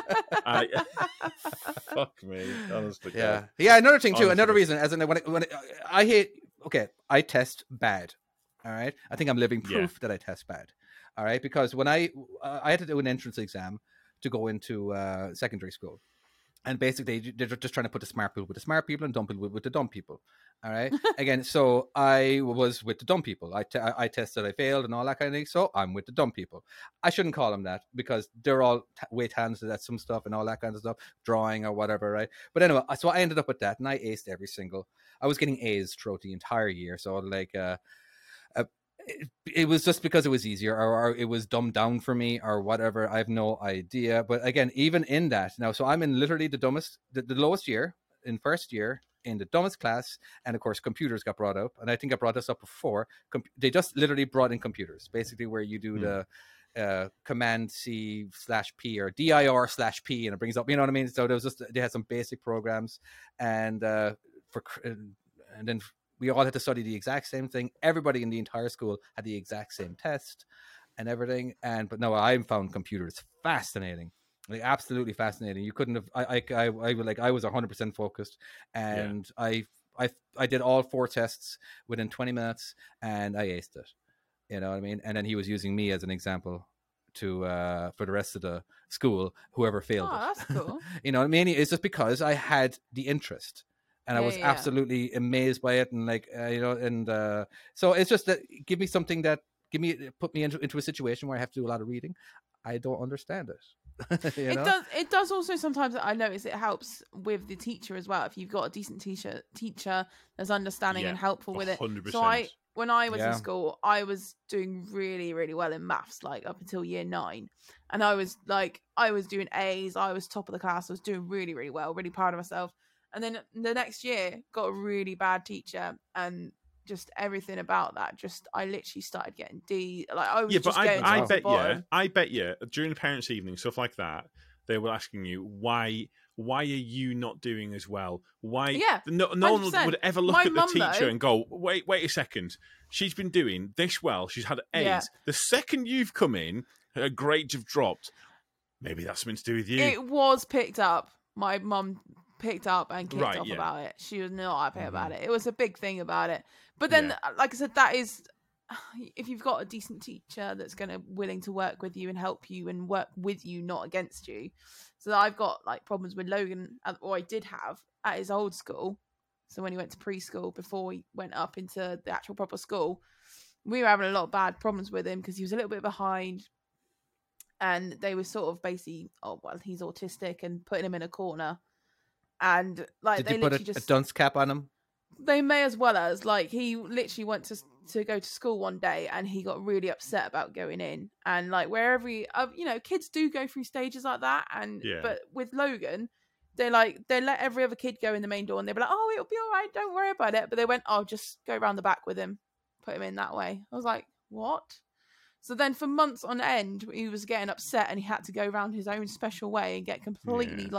Fuck me. Honestly. Yeah. God. Yeah, another thing, too. Honestly. Another reason, as in, when it, I hate... Okay, I test bad. All right? I think I'm living proof that I test bad. All right? Because when I had to do an entrance exam to go into secondary school. And basically, they're just trying to put the smart people with the smart people and dumb people with the dumb people. All right. Again, so I was with the dumb people. I tested, I failed and all that kind of thing. So I'm with the dumb people. I shouldn't call them that because they're all way talented at some stuff and all that kind of stuff, drawing or whatever. Right. But anyway, so I ended up with that and I aced every single. I was getting A's throughout the entire year. So like it was just because it was easier or it was dumbed down for me or whatever. I have no idea. But again, even in that now, so I'm in literally the dumbest, the lowest year in first year in the dumbest class. And of course, computers got brought up. And I think I brought this up before. They just literally brought in computers, basically where you do the command C/P or DIR/P and it brings up, you know what I mean? So there was just, they had some basic programs and then we all had to study the exact same thing. Everybody in the entire school had the exact same test and everything. But no, I found computers fascinating, like absolutely fascinating. You couldn't have. I was 100% focused, and yeah. I did all 4 tests within 20 minutes, and I aced it. You know what I mean? And then he was using me as an example to for the rest of the school, whoever failed. Oh, that's cool. You know what I mean? It's just because I had the interest. And I was absolutely amazed by it. And like, so it's just that put me into a situation where I have to do a lot of reading. I don't understand it. It does also sometimes, I notice it helps with the teacher as well. If you've got a decent teacher that's understanding and helpful with 100%. It. So when I was in school, I was doing really, really well in maths, like up until year 9. And I was doing A's. I was top of the class. I was doing really, really well, really proud of myself. And then the next year, got a really bad teacher, and just everything about that. I literally started getting D. Like I was getting to the bottom. I bet you during parents' evening, stuff like that, they were asking you why are you not doing as well? Why? Yeah, no one would ever look at the teacher and go, wait a second, she's been doing this well. She's had A's. Yeah. The second you've come in, her grades have dropped. Maybe that's something to do with you. It was picked up. My mum picked up and kicked off about it. She was not happy about it. It was a big thing about it. But then, like I said, that is, if you've got a decent teacher that's willing to work with you and help you and work with you, not against you. So I've got like problems with Logan, or I did have at his old school. So when he went to preschool before he went up into the actual proper school, we were having a lot of bad problems with him because he was a little bit behind. And they were sort of basically, he's autistic, and putting him in a corner. And like, did they literally put a dunce cap on him? They may as well as, like, he literally went to go to school one day and he got really upset about going in. And like, wherever kids do go through stages like that. And but with Logan, they let every other kid go in the main door and they were like, oh, it'll be all right, don't worry about it. But they went, oh, just go around the back with him, put him in that way. I was like, what? So then for months on end, he was getting upset and he had to go around his own special way and get completely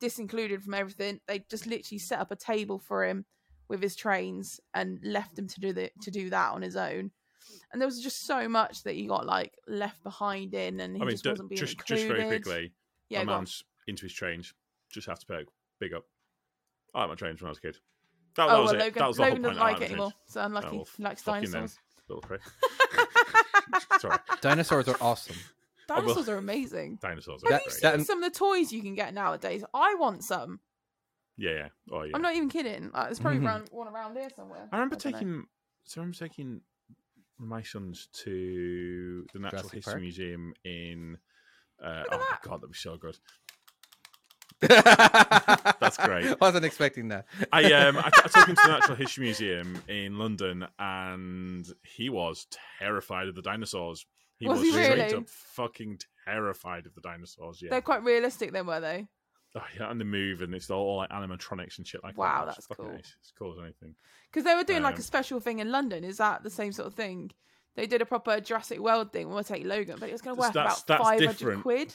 disincluded from everything. They just literally set up a table for him with his trains and left him to do that on his own. And there was just so much that he got left behind in, and he wasn't being included. Just very quickly, my man's into his trains. Just have to big up. I like my trains when I was a kid. That was it. Logan, that was the whole point. Logan doesn't like it anymore, so unlucky. Well, he likes dinosaurs. Little prick. Sorry. Dinosaurs are awesome. Dinosaurs are amazing. Dinosaurs are great. Have you seen some of the toys you can get nowadays? I want some. Yeah. Oh, yeah. I'm not even kidding. There's probably one around here somewhere. I remember taking my sons to the Natural History Museum in... God, that was so good. That's great. I wasn't expecting that. I took him to the Natural History Museum in London, and he was terrified of the dinosaurs. He was straight up fucking terrified of the dinosaurs. Yeah, they're quite realistic, then, were they? Oh yeah, and they move, and it's all like animatronics and shit like that. Wow, that's cool. Nice. It's cool as anything. Because they were doing a special thing in London. Is that the same sort of thing? They did a proper Jurassic World thing. We'll take Logan, but it was going to worth about 500 quid.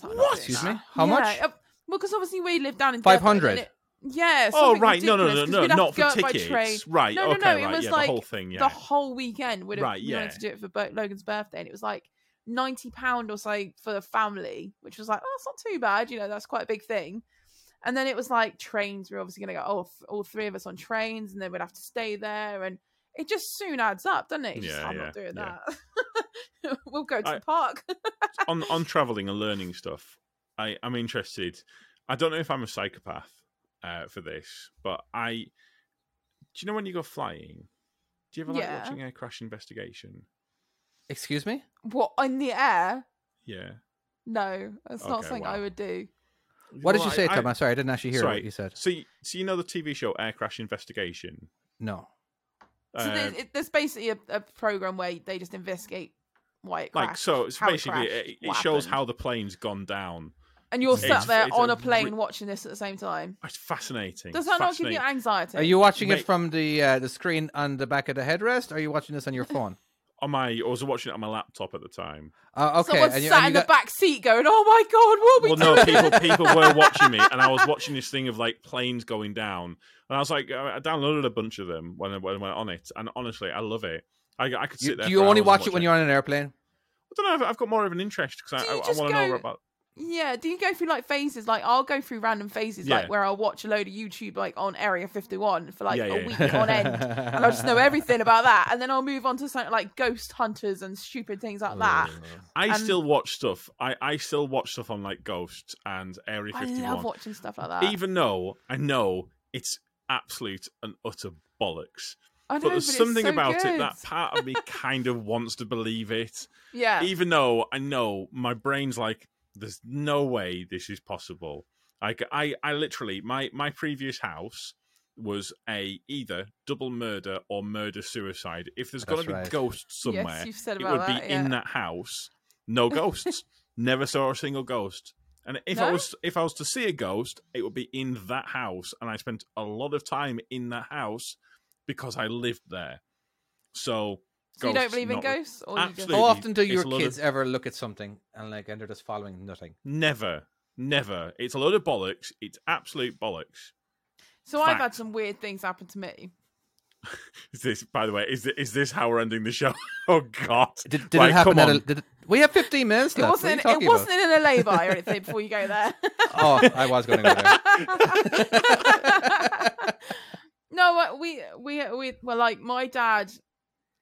What? Excuse me. How much? Well, because obviously we live down in 500. Yeah. Oh right, no, not for tickets. Right. No. It was the whole thing. Yeah. The whole weekend we wanted to do it for Logan's birthday, and it was like £90 or so for the family, which was like, oh, it's not too bad. That's quite a big thing. And then it was like trains. We're obviously going to go all 3 of us on trains, and then we'd have to stay there, and it just soon adds up, doesn't it? I'm not doing that. We'll go to the park. on traveling and learning stuff, I'm interested. I don't know if I'm a psychopath for this, but do you know when you go flying? Do you ever like watching Air Crash Investigation? Excuse me? What, in the air? Yeah. No, that's not something I would do. What did you say, Tom? I'm sorry, I didn't actually hear what you said. So you know the TV show Air Crash Investigation? No. So there's basically a program where they just investigate why it crashed. So it's basically it shows how the plane's gone down. And you're sat there on a plane watching this at the same time. It's fascinating. Does that not give you anxiety? Are you watching it from the screen on the back of the headrest? Or are you watching this on your phone? I was watching it on my laptop at the time. Okay. Someone sat in the back seat going, "Oh my god, what are we doing?" Well, no, people were watching me, and I was watching this thing of like planes going down, and I was like, I downloaded a bunch of them when I went on it, and honestly, I love it. I could sit there. Do you only watch it when you're on an airplane? I don't know. I've got more of an interest because I want to know about. Yeah, do you go through like phases? Like I'll go through random phases, like where I'll watch a load of YouTube, like on Area 51 for like a week on end, and I'll just know everything about that. And then I'll move on to something like ghost hunters and stupid things like that. Still watch stuff. I still watch stuff on like ghosts and Area 51. I love watching stuff like that, even though I know it's absolute and utter bollocks. I know, but there's something about it that part of me kind of wants to believe it. Yeah, even though I know my brain's like, there's no way this is possible. Like I literally, my previous house was either double murder or murder suicide. If there's got to be ghosts somewhere, it would be in that house. No ghosts. Never saw a single ghost. And if I was to see a ghost, it would be in that house. And I spent a lot of time in that house because I lived there. So. So you don't believe in ghosts? Or absolutely. How often do your kids ever look at something and like, and they're just following nothing? Never. It's a load of bollocks. It's absolute bollocks. So I've had some weird things happen to me. Is this how we're ending the show? Oh God! Did it happen? We have 15 minutes left. It wasn't in a lay-by or anything before you go there. Oh, I was going to go there. No, we were like, my dad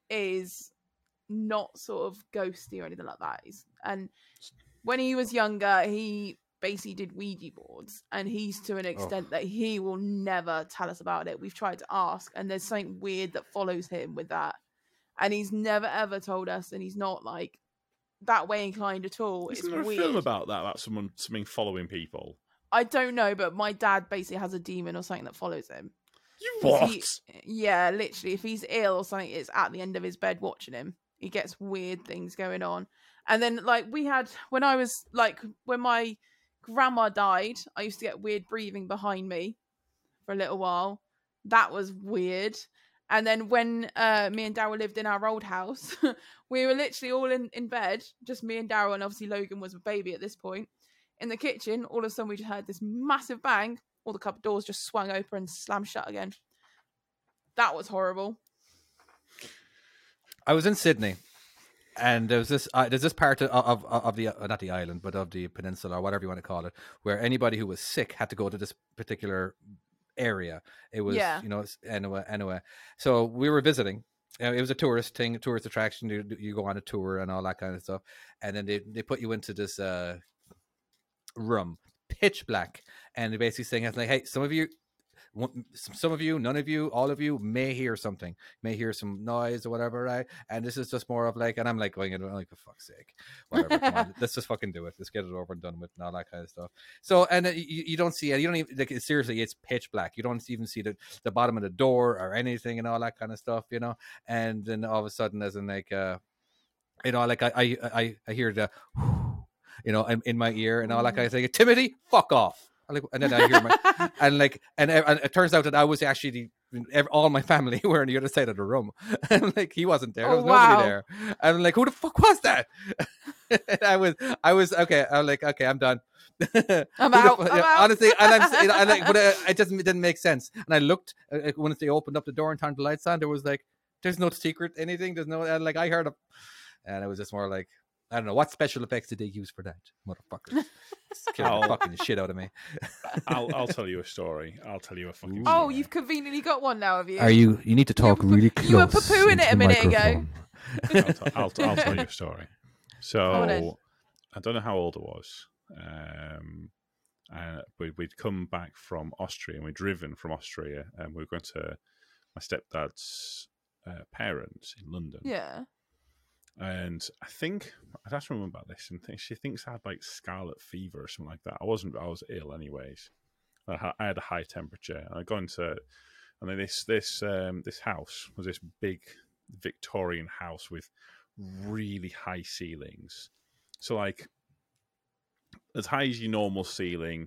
is not sort of ghosty or anything like that. And when he was younger, he basically did Ouija boards, and he's to an extent that he will never tell us about it. We've tried to ask, and there's something weird that follows him with that, and he's never ever told us, and he's not like that way inclined at all. Isn't there a film about that, about something following people? I don't know, but my dad basically has a demon or something that follows him. What? Literally, if he's ill or something, it's at the end of his bed watching him. He gets weird things going on. And then, like, we had, when my grandma died, I used to get weird breathing behind me for a little while. That was weird. And then when me and Daryl lived in our old house, we were literally all in bed, just me and Daryl, and obviously Logan was a baby at this point. In the kitchen, all of a sudden we just heard this massive bang. All the cupboard doors just swung open and slammed shut again. That was horrible. I was in Sydney, and there was there's this part of the not the island, but of the peninsula, or whatever you want to call it, where anybody who was sick had to go to this particular area. It was, anyway. So we were visiting. It was a tourist thing, a tourist attraction. You go on a tour and all that kind of stuff, and then they put you into this room. Pitch black, and they're basically saying, "It's like, hey, some of you, none of you, all of you may hear some noise or whatever, right?" And this is just more of like, and I'm like going, "I'm like, for fuck's sake, whatever, come on, let's just fucking do it, let's get it over and done with," and all that kind of stuff. So, and you don't see it, you don't even like, seriously, it's pitch black. You don't even see the bottom of the door or anything and all that kind of stuff, you know. And then all of a sudden, as in like, you know, like I hear the. You know, in my ear and all that kind of thing. Timothy, fuck off! And then I hear my and it turns out that I was actually all my family were on the other side of the room. And like he wasn't there. There was nobody there. I'm like, who the fuck was that? And I was okay. I'm like, okay, I'm done. I'm out. Honestly, and it just didn't make sense. And I looked when they opened up the door and turned the lights on. There was like, there's no secret anything. There's no like I heard, and it was just more like. I don't know what special effects did they use for that, motherfuckers. Scared the fucking shit out of me. I'll tell you a story. I'll tell you a fucking. Story. Oh, you've conveniently got one now, have you? You need to talk really close. You were poo-pooing it a minute ago. I'll tell you a story. So I don't know how old I was. We'd come back from Austria, and we'd driven from Austria, and we were going to my stepdad's parents in London. Yeah. And I think I'd asked my mum about this, and she thinks I had like scarlet fever or something like that. I wasn't. I was ill, anyways. I had a high temperature, and I'd gone to, and then this house was this big Victorian house with really high ceilings. So like as high as your normal ceiling,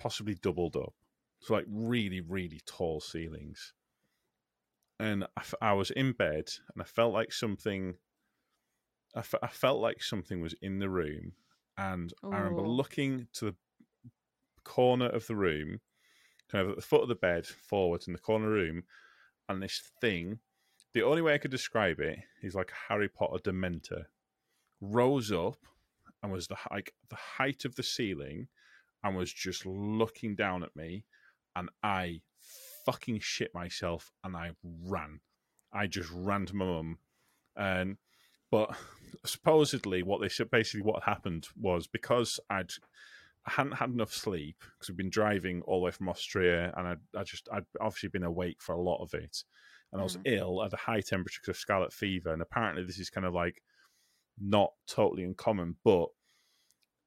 possibly doubled up. So like really, really tall ceilings. And I was in bed, and I felt like something. I felt like something was in the room, and ooh. I remember looking to the corner of the room, kind of at the foot of the bed, forwards in the corner room, and this thing. The only way I could describe it is like a Harry Potter Dementor rose up and was the height of the ceiling, and was just looking down at me, and I fucking shit myself, and I ran. I just ran to my mum, and but supposedly what happened was because I hadn't had enough sleep because we'd been driving all the way from Austria, and I'd obviously been awake for a lot of it. And I was ill, at a high temperature because of scarlet fever. And apparently this is kind of like not totally uncommon, but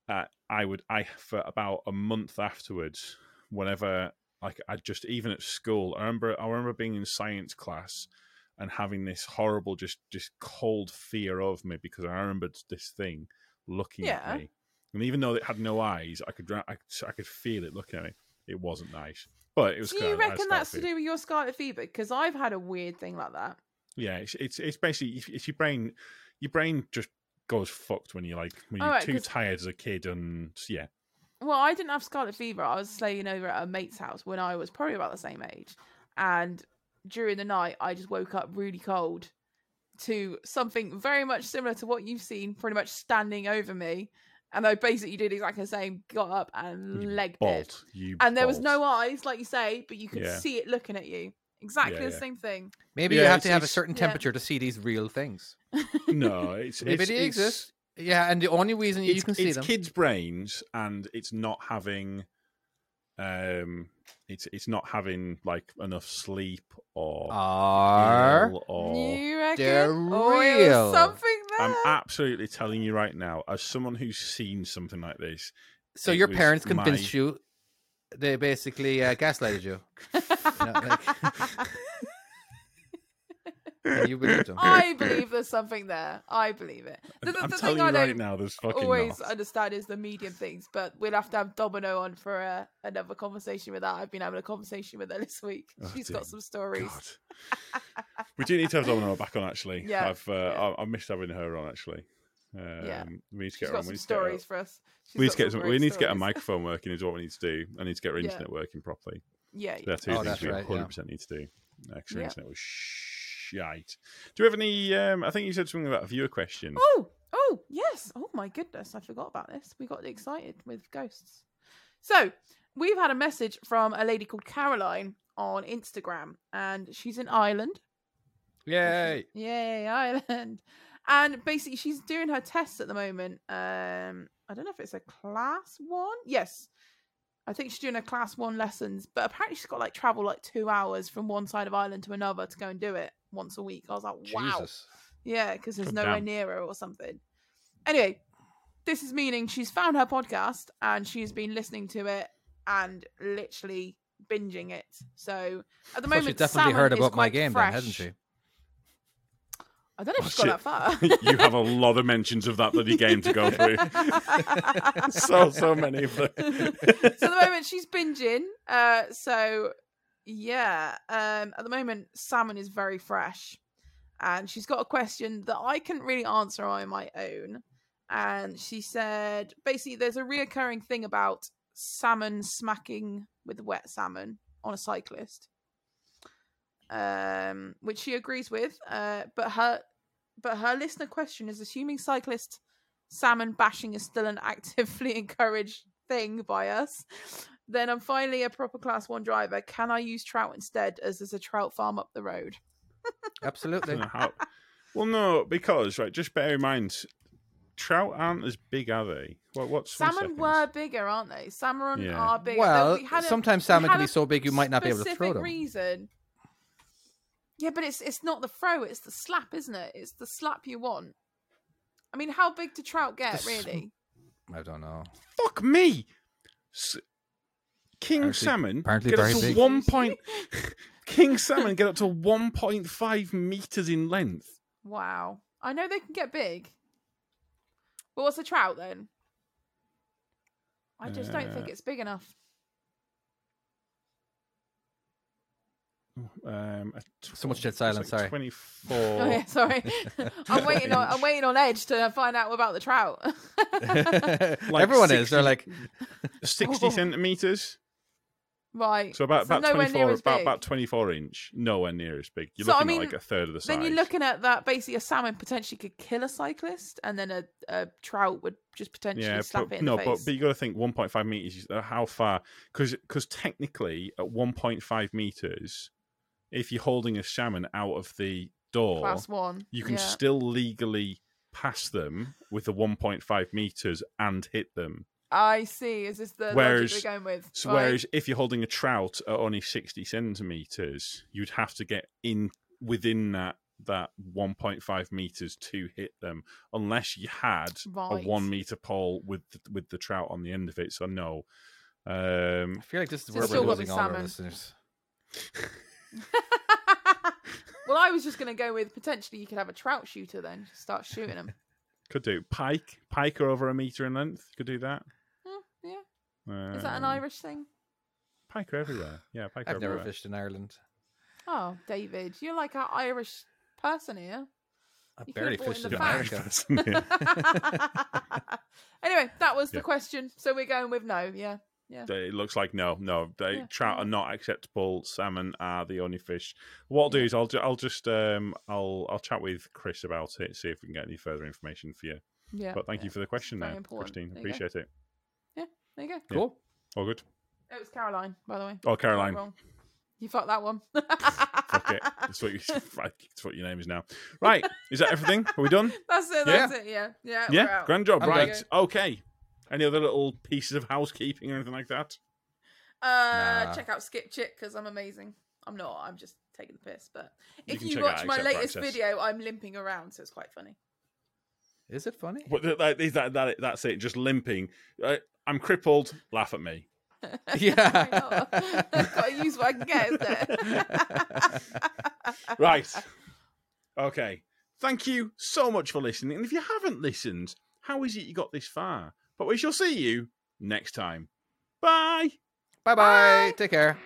for about a month afterwards, whenever like I just, even at school, I remember being in science class and having this horrible, just cold fear of me because I remembered this thing looking at me. And even though it had no eyes, I could feel it looking at me. It wasn't nice. But it was do you reckon that's to do with your scarlet fever? Because I've had a weird thing like that. Yeah, it's basically if your brain just goes fucked when you're too tired as a kid, and yeah. Well, I didn't have scarlet fever. I was slaving over at a mate's house when I was probably about the same age, and during the night I just woke up really cold to something very much similar to what you've seen, pretty much standing over me. And I basically did exactly the same, got up and legged it. There was no eyes, like you say, but you could see it looking at you. Exactly the same thing. Maybe you have to have a certain temperature to see these real things. No, it exists. Yeah, and the only reason you can see them... It's kids' brains, and it's not having... it's not having like enough sleep or you reckon real something there? I'm absolutely telling you right now, as someone who's seen something like this. So your parents convinced you? They basically gaslighted you. You believed them. I believe there's something there. I believe it. The thing I don't always understand is the medium things, but we'll have to have Domino on for another conversation with that. I've been having a conversation with her this week. She's got some stories. We do need to have Domino back on, actually. Yeah. I missed having her on, actually. We need to get her on. She's got some stories for us. We need to get a microphone working is what we need to do. I need to get her internet working properly. Yeah. There are two things we 100% need to do. Actually, internet was shite. Do you have any I think you said something about a viewer question. Oh yes, oh my goodness, I forgot about this. We got excited with ghosts. So we've had a message from a lady called Caroline on Instagram, and she's in Ireland. Yay Ireland. And basically she's doing her tests at the moment. I don't know if it's a class one. Yes, I think she's doing her class one lessons, but apparently she's got like travel like 2 hours from one side of Ireland to another to go and do it once a week. I was like, wow. Jesus. Yeah, because there's nowhere near her or something. Anyway, this is meaning she's found her podcast and she's been listening to it and literally binging it. So at the moment, she's definitely heard about my game then, hasn't she? I don't know if she's got that far. You have a lot of mentions of that bloody game to go through. so many of them. So at the moment she's binging. At the moment salmon is very fresh, and she's got a question that I couldn't really answer on my own. And she said, basically, there's a reoccurring thing about salmon smacking with wet salmon on a cyclist. Which she agrees with, but her listener question is, assuming cyclist salmon bashing is still an actively encouraged thing by us, then I'm finally a proper class one driver. Can I use trout instead, as there's a trout farm up the road? Absolutely. Well, no, because, right, just bear in mind, trout aren't as big, are they? Well, what's salmon were bigger, aren't they? Salmon are bigger. Well, sometimes salmon can be so big you might not be able to throw them. Reason. Yeah, but it's not the throw, it's the slap, isn't it? It's the slap you want. I mean, how big do trout get, really? I don't know. Fuck me! King salmon get up to 1 point. King salmon get up to 1.5 meters in length. Wow! I know they can get big. Well, what's a trout then? I just don't think it's big enough. Someone said silence. Sorry. 24. Oh, yeah, sorry. I'm waiting on Edge to find out about the trout. Like everyone 60, is. They're like 60 centimeters. Right. So about 24 inch. Nowhere near as big. You're looking at like a third of the size. Then you're looking at that. Basically, a salmon potentially could kill a cyclist, and then a trout would just potentially slap it in the face. But you got to think 1.5 meters. How far? Because technically, at 1.5 meters, if you're holding a salmon out of the door, Class 1. You can still legally pass them with the 1.5 meters and hit them. I see. Is this the logic we're going with? So whereas if you're holding a trout at only 60 centimetres, you'd have to get in within that 1.5 metres to hit them, unless you had a 1 metre pole with the trout on the end of it. So no. I feel like this is where we're losing all our listeners. Well, I was just going to go with potentially you could have a trout shooter then, start shooting them. Could do. Pike are over a metre in length. Could do that. Is that an Irish thing? Pike are everywhere. Yeah, pike are everywhere. I've never fished in Ireland. Oh, David, you're like an Irish person here. I barely fished in America. Anyway, that was the question. So we're going with no. Yeah. Yeah. It looks like no. Trout are not acceptable. Salmon are the only fish. What I'll do is I'll chat with Chris about it, see if we can get any further information for you. Yeah. But thank you for the question there, Christine. Appreciate it. Yeah. There you go. Yeah. Cool. All good. It was Caroline, by the way. Oh, Caroline. You fucked that one. Fuck it. That's what your name is now. Right. Is that everything? Are we done? That's it. Yeah. Yeah. We're out. Grand job. Right. Okay. Any other little pieces of housekeeping or anything like that? Check out Skip Chick because I'm amazing. I'm not. I'm just taking the piss. But if you watch my latest video, I'm limping around, so it's quite funny. Is it funny? That's it. Just limping. I'm crippled. Laugh at me. Yeah. I've got to use what I can get, isn't it? Right. Okay. Thank you so much for listening. And if you haven't listened, how is it you got this far? But we shall see you next time. Bye. Bye. Take care.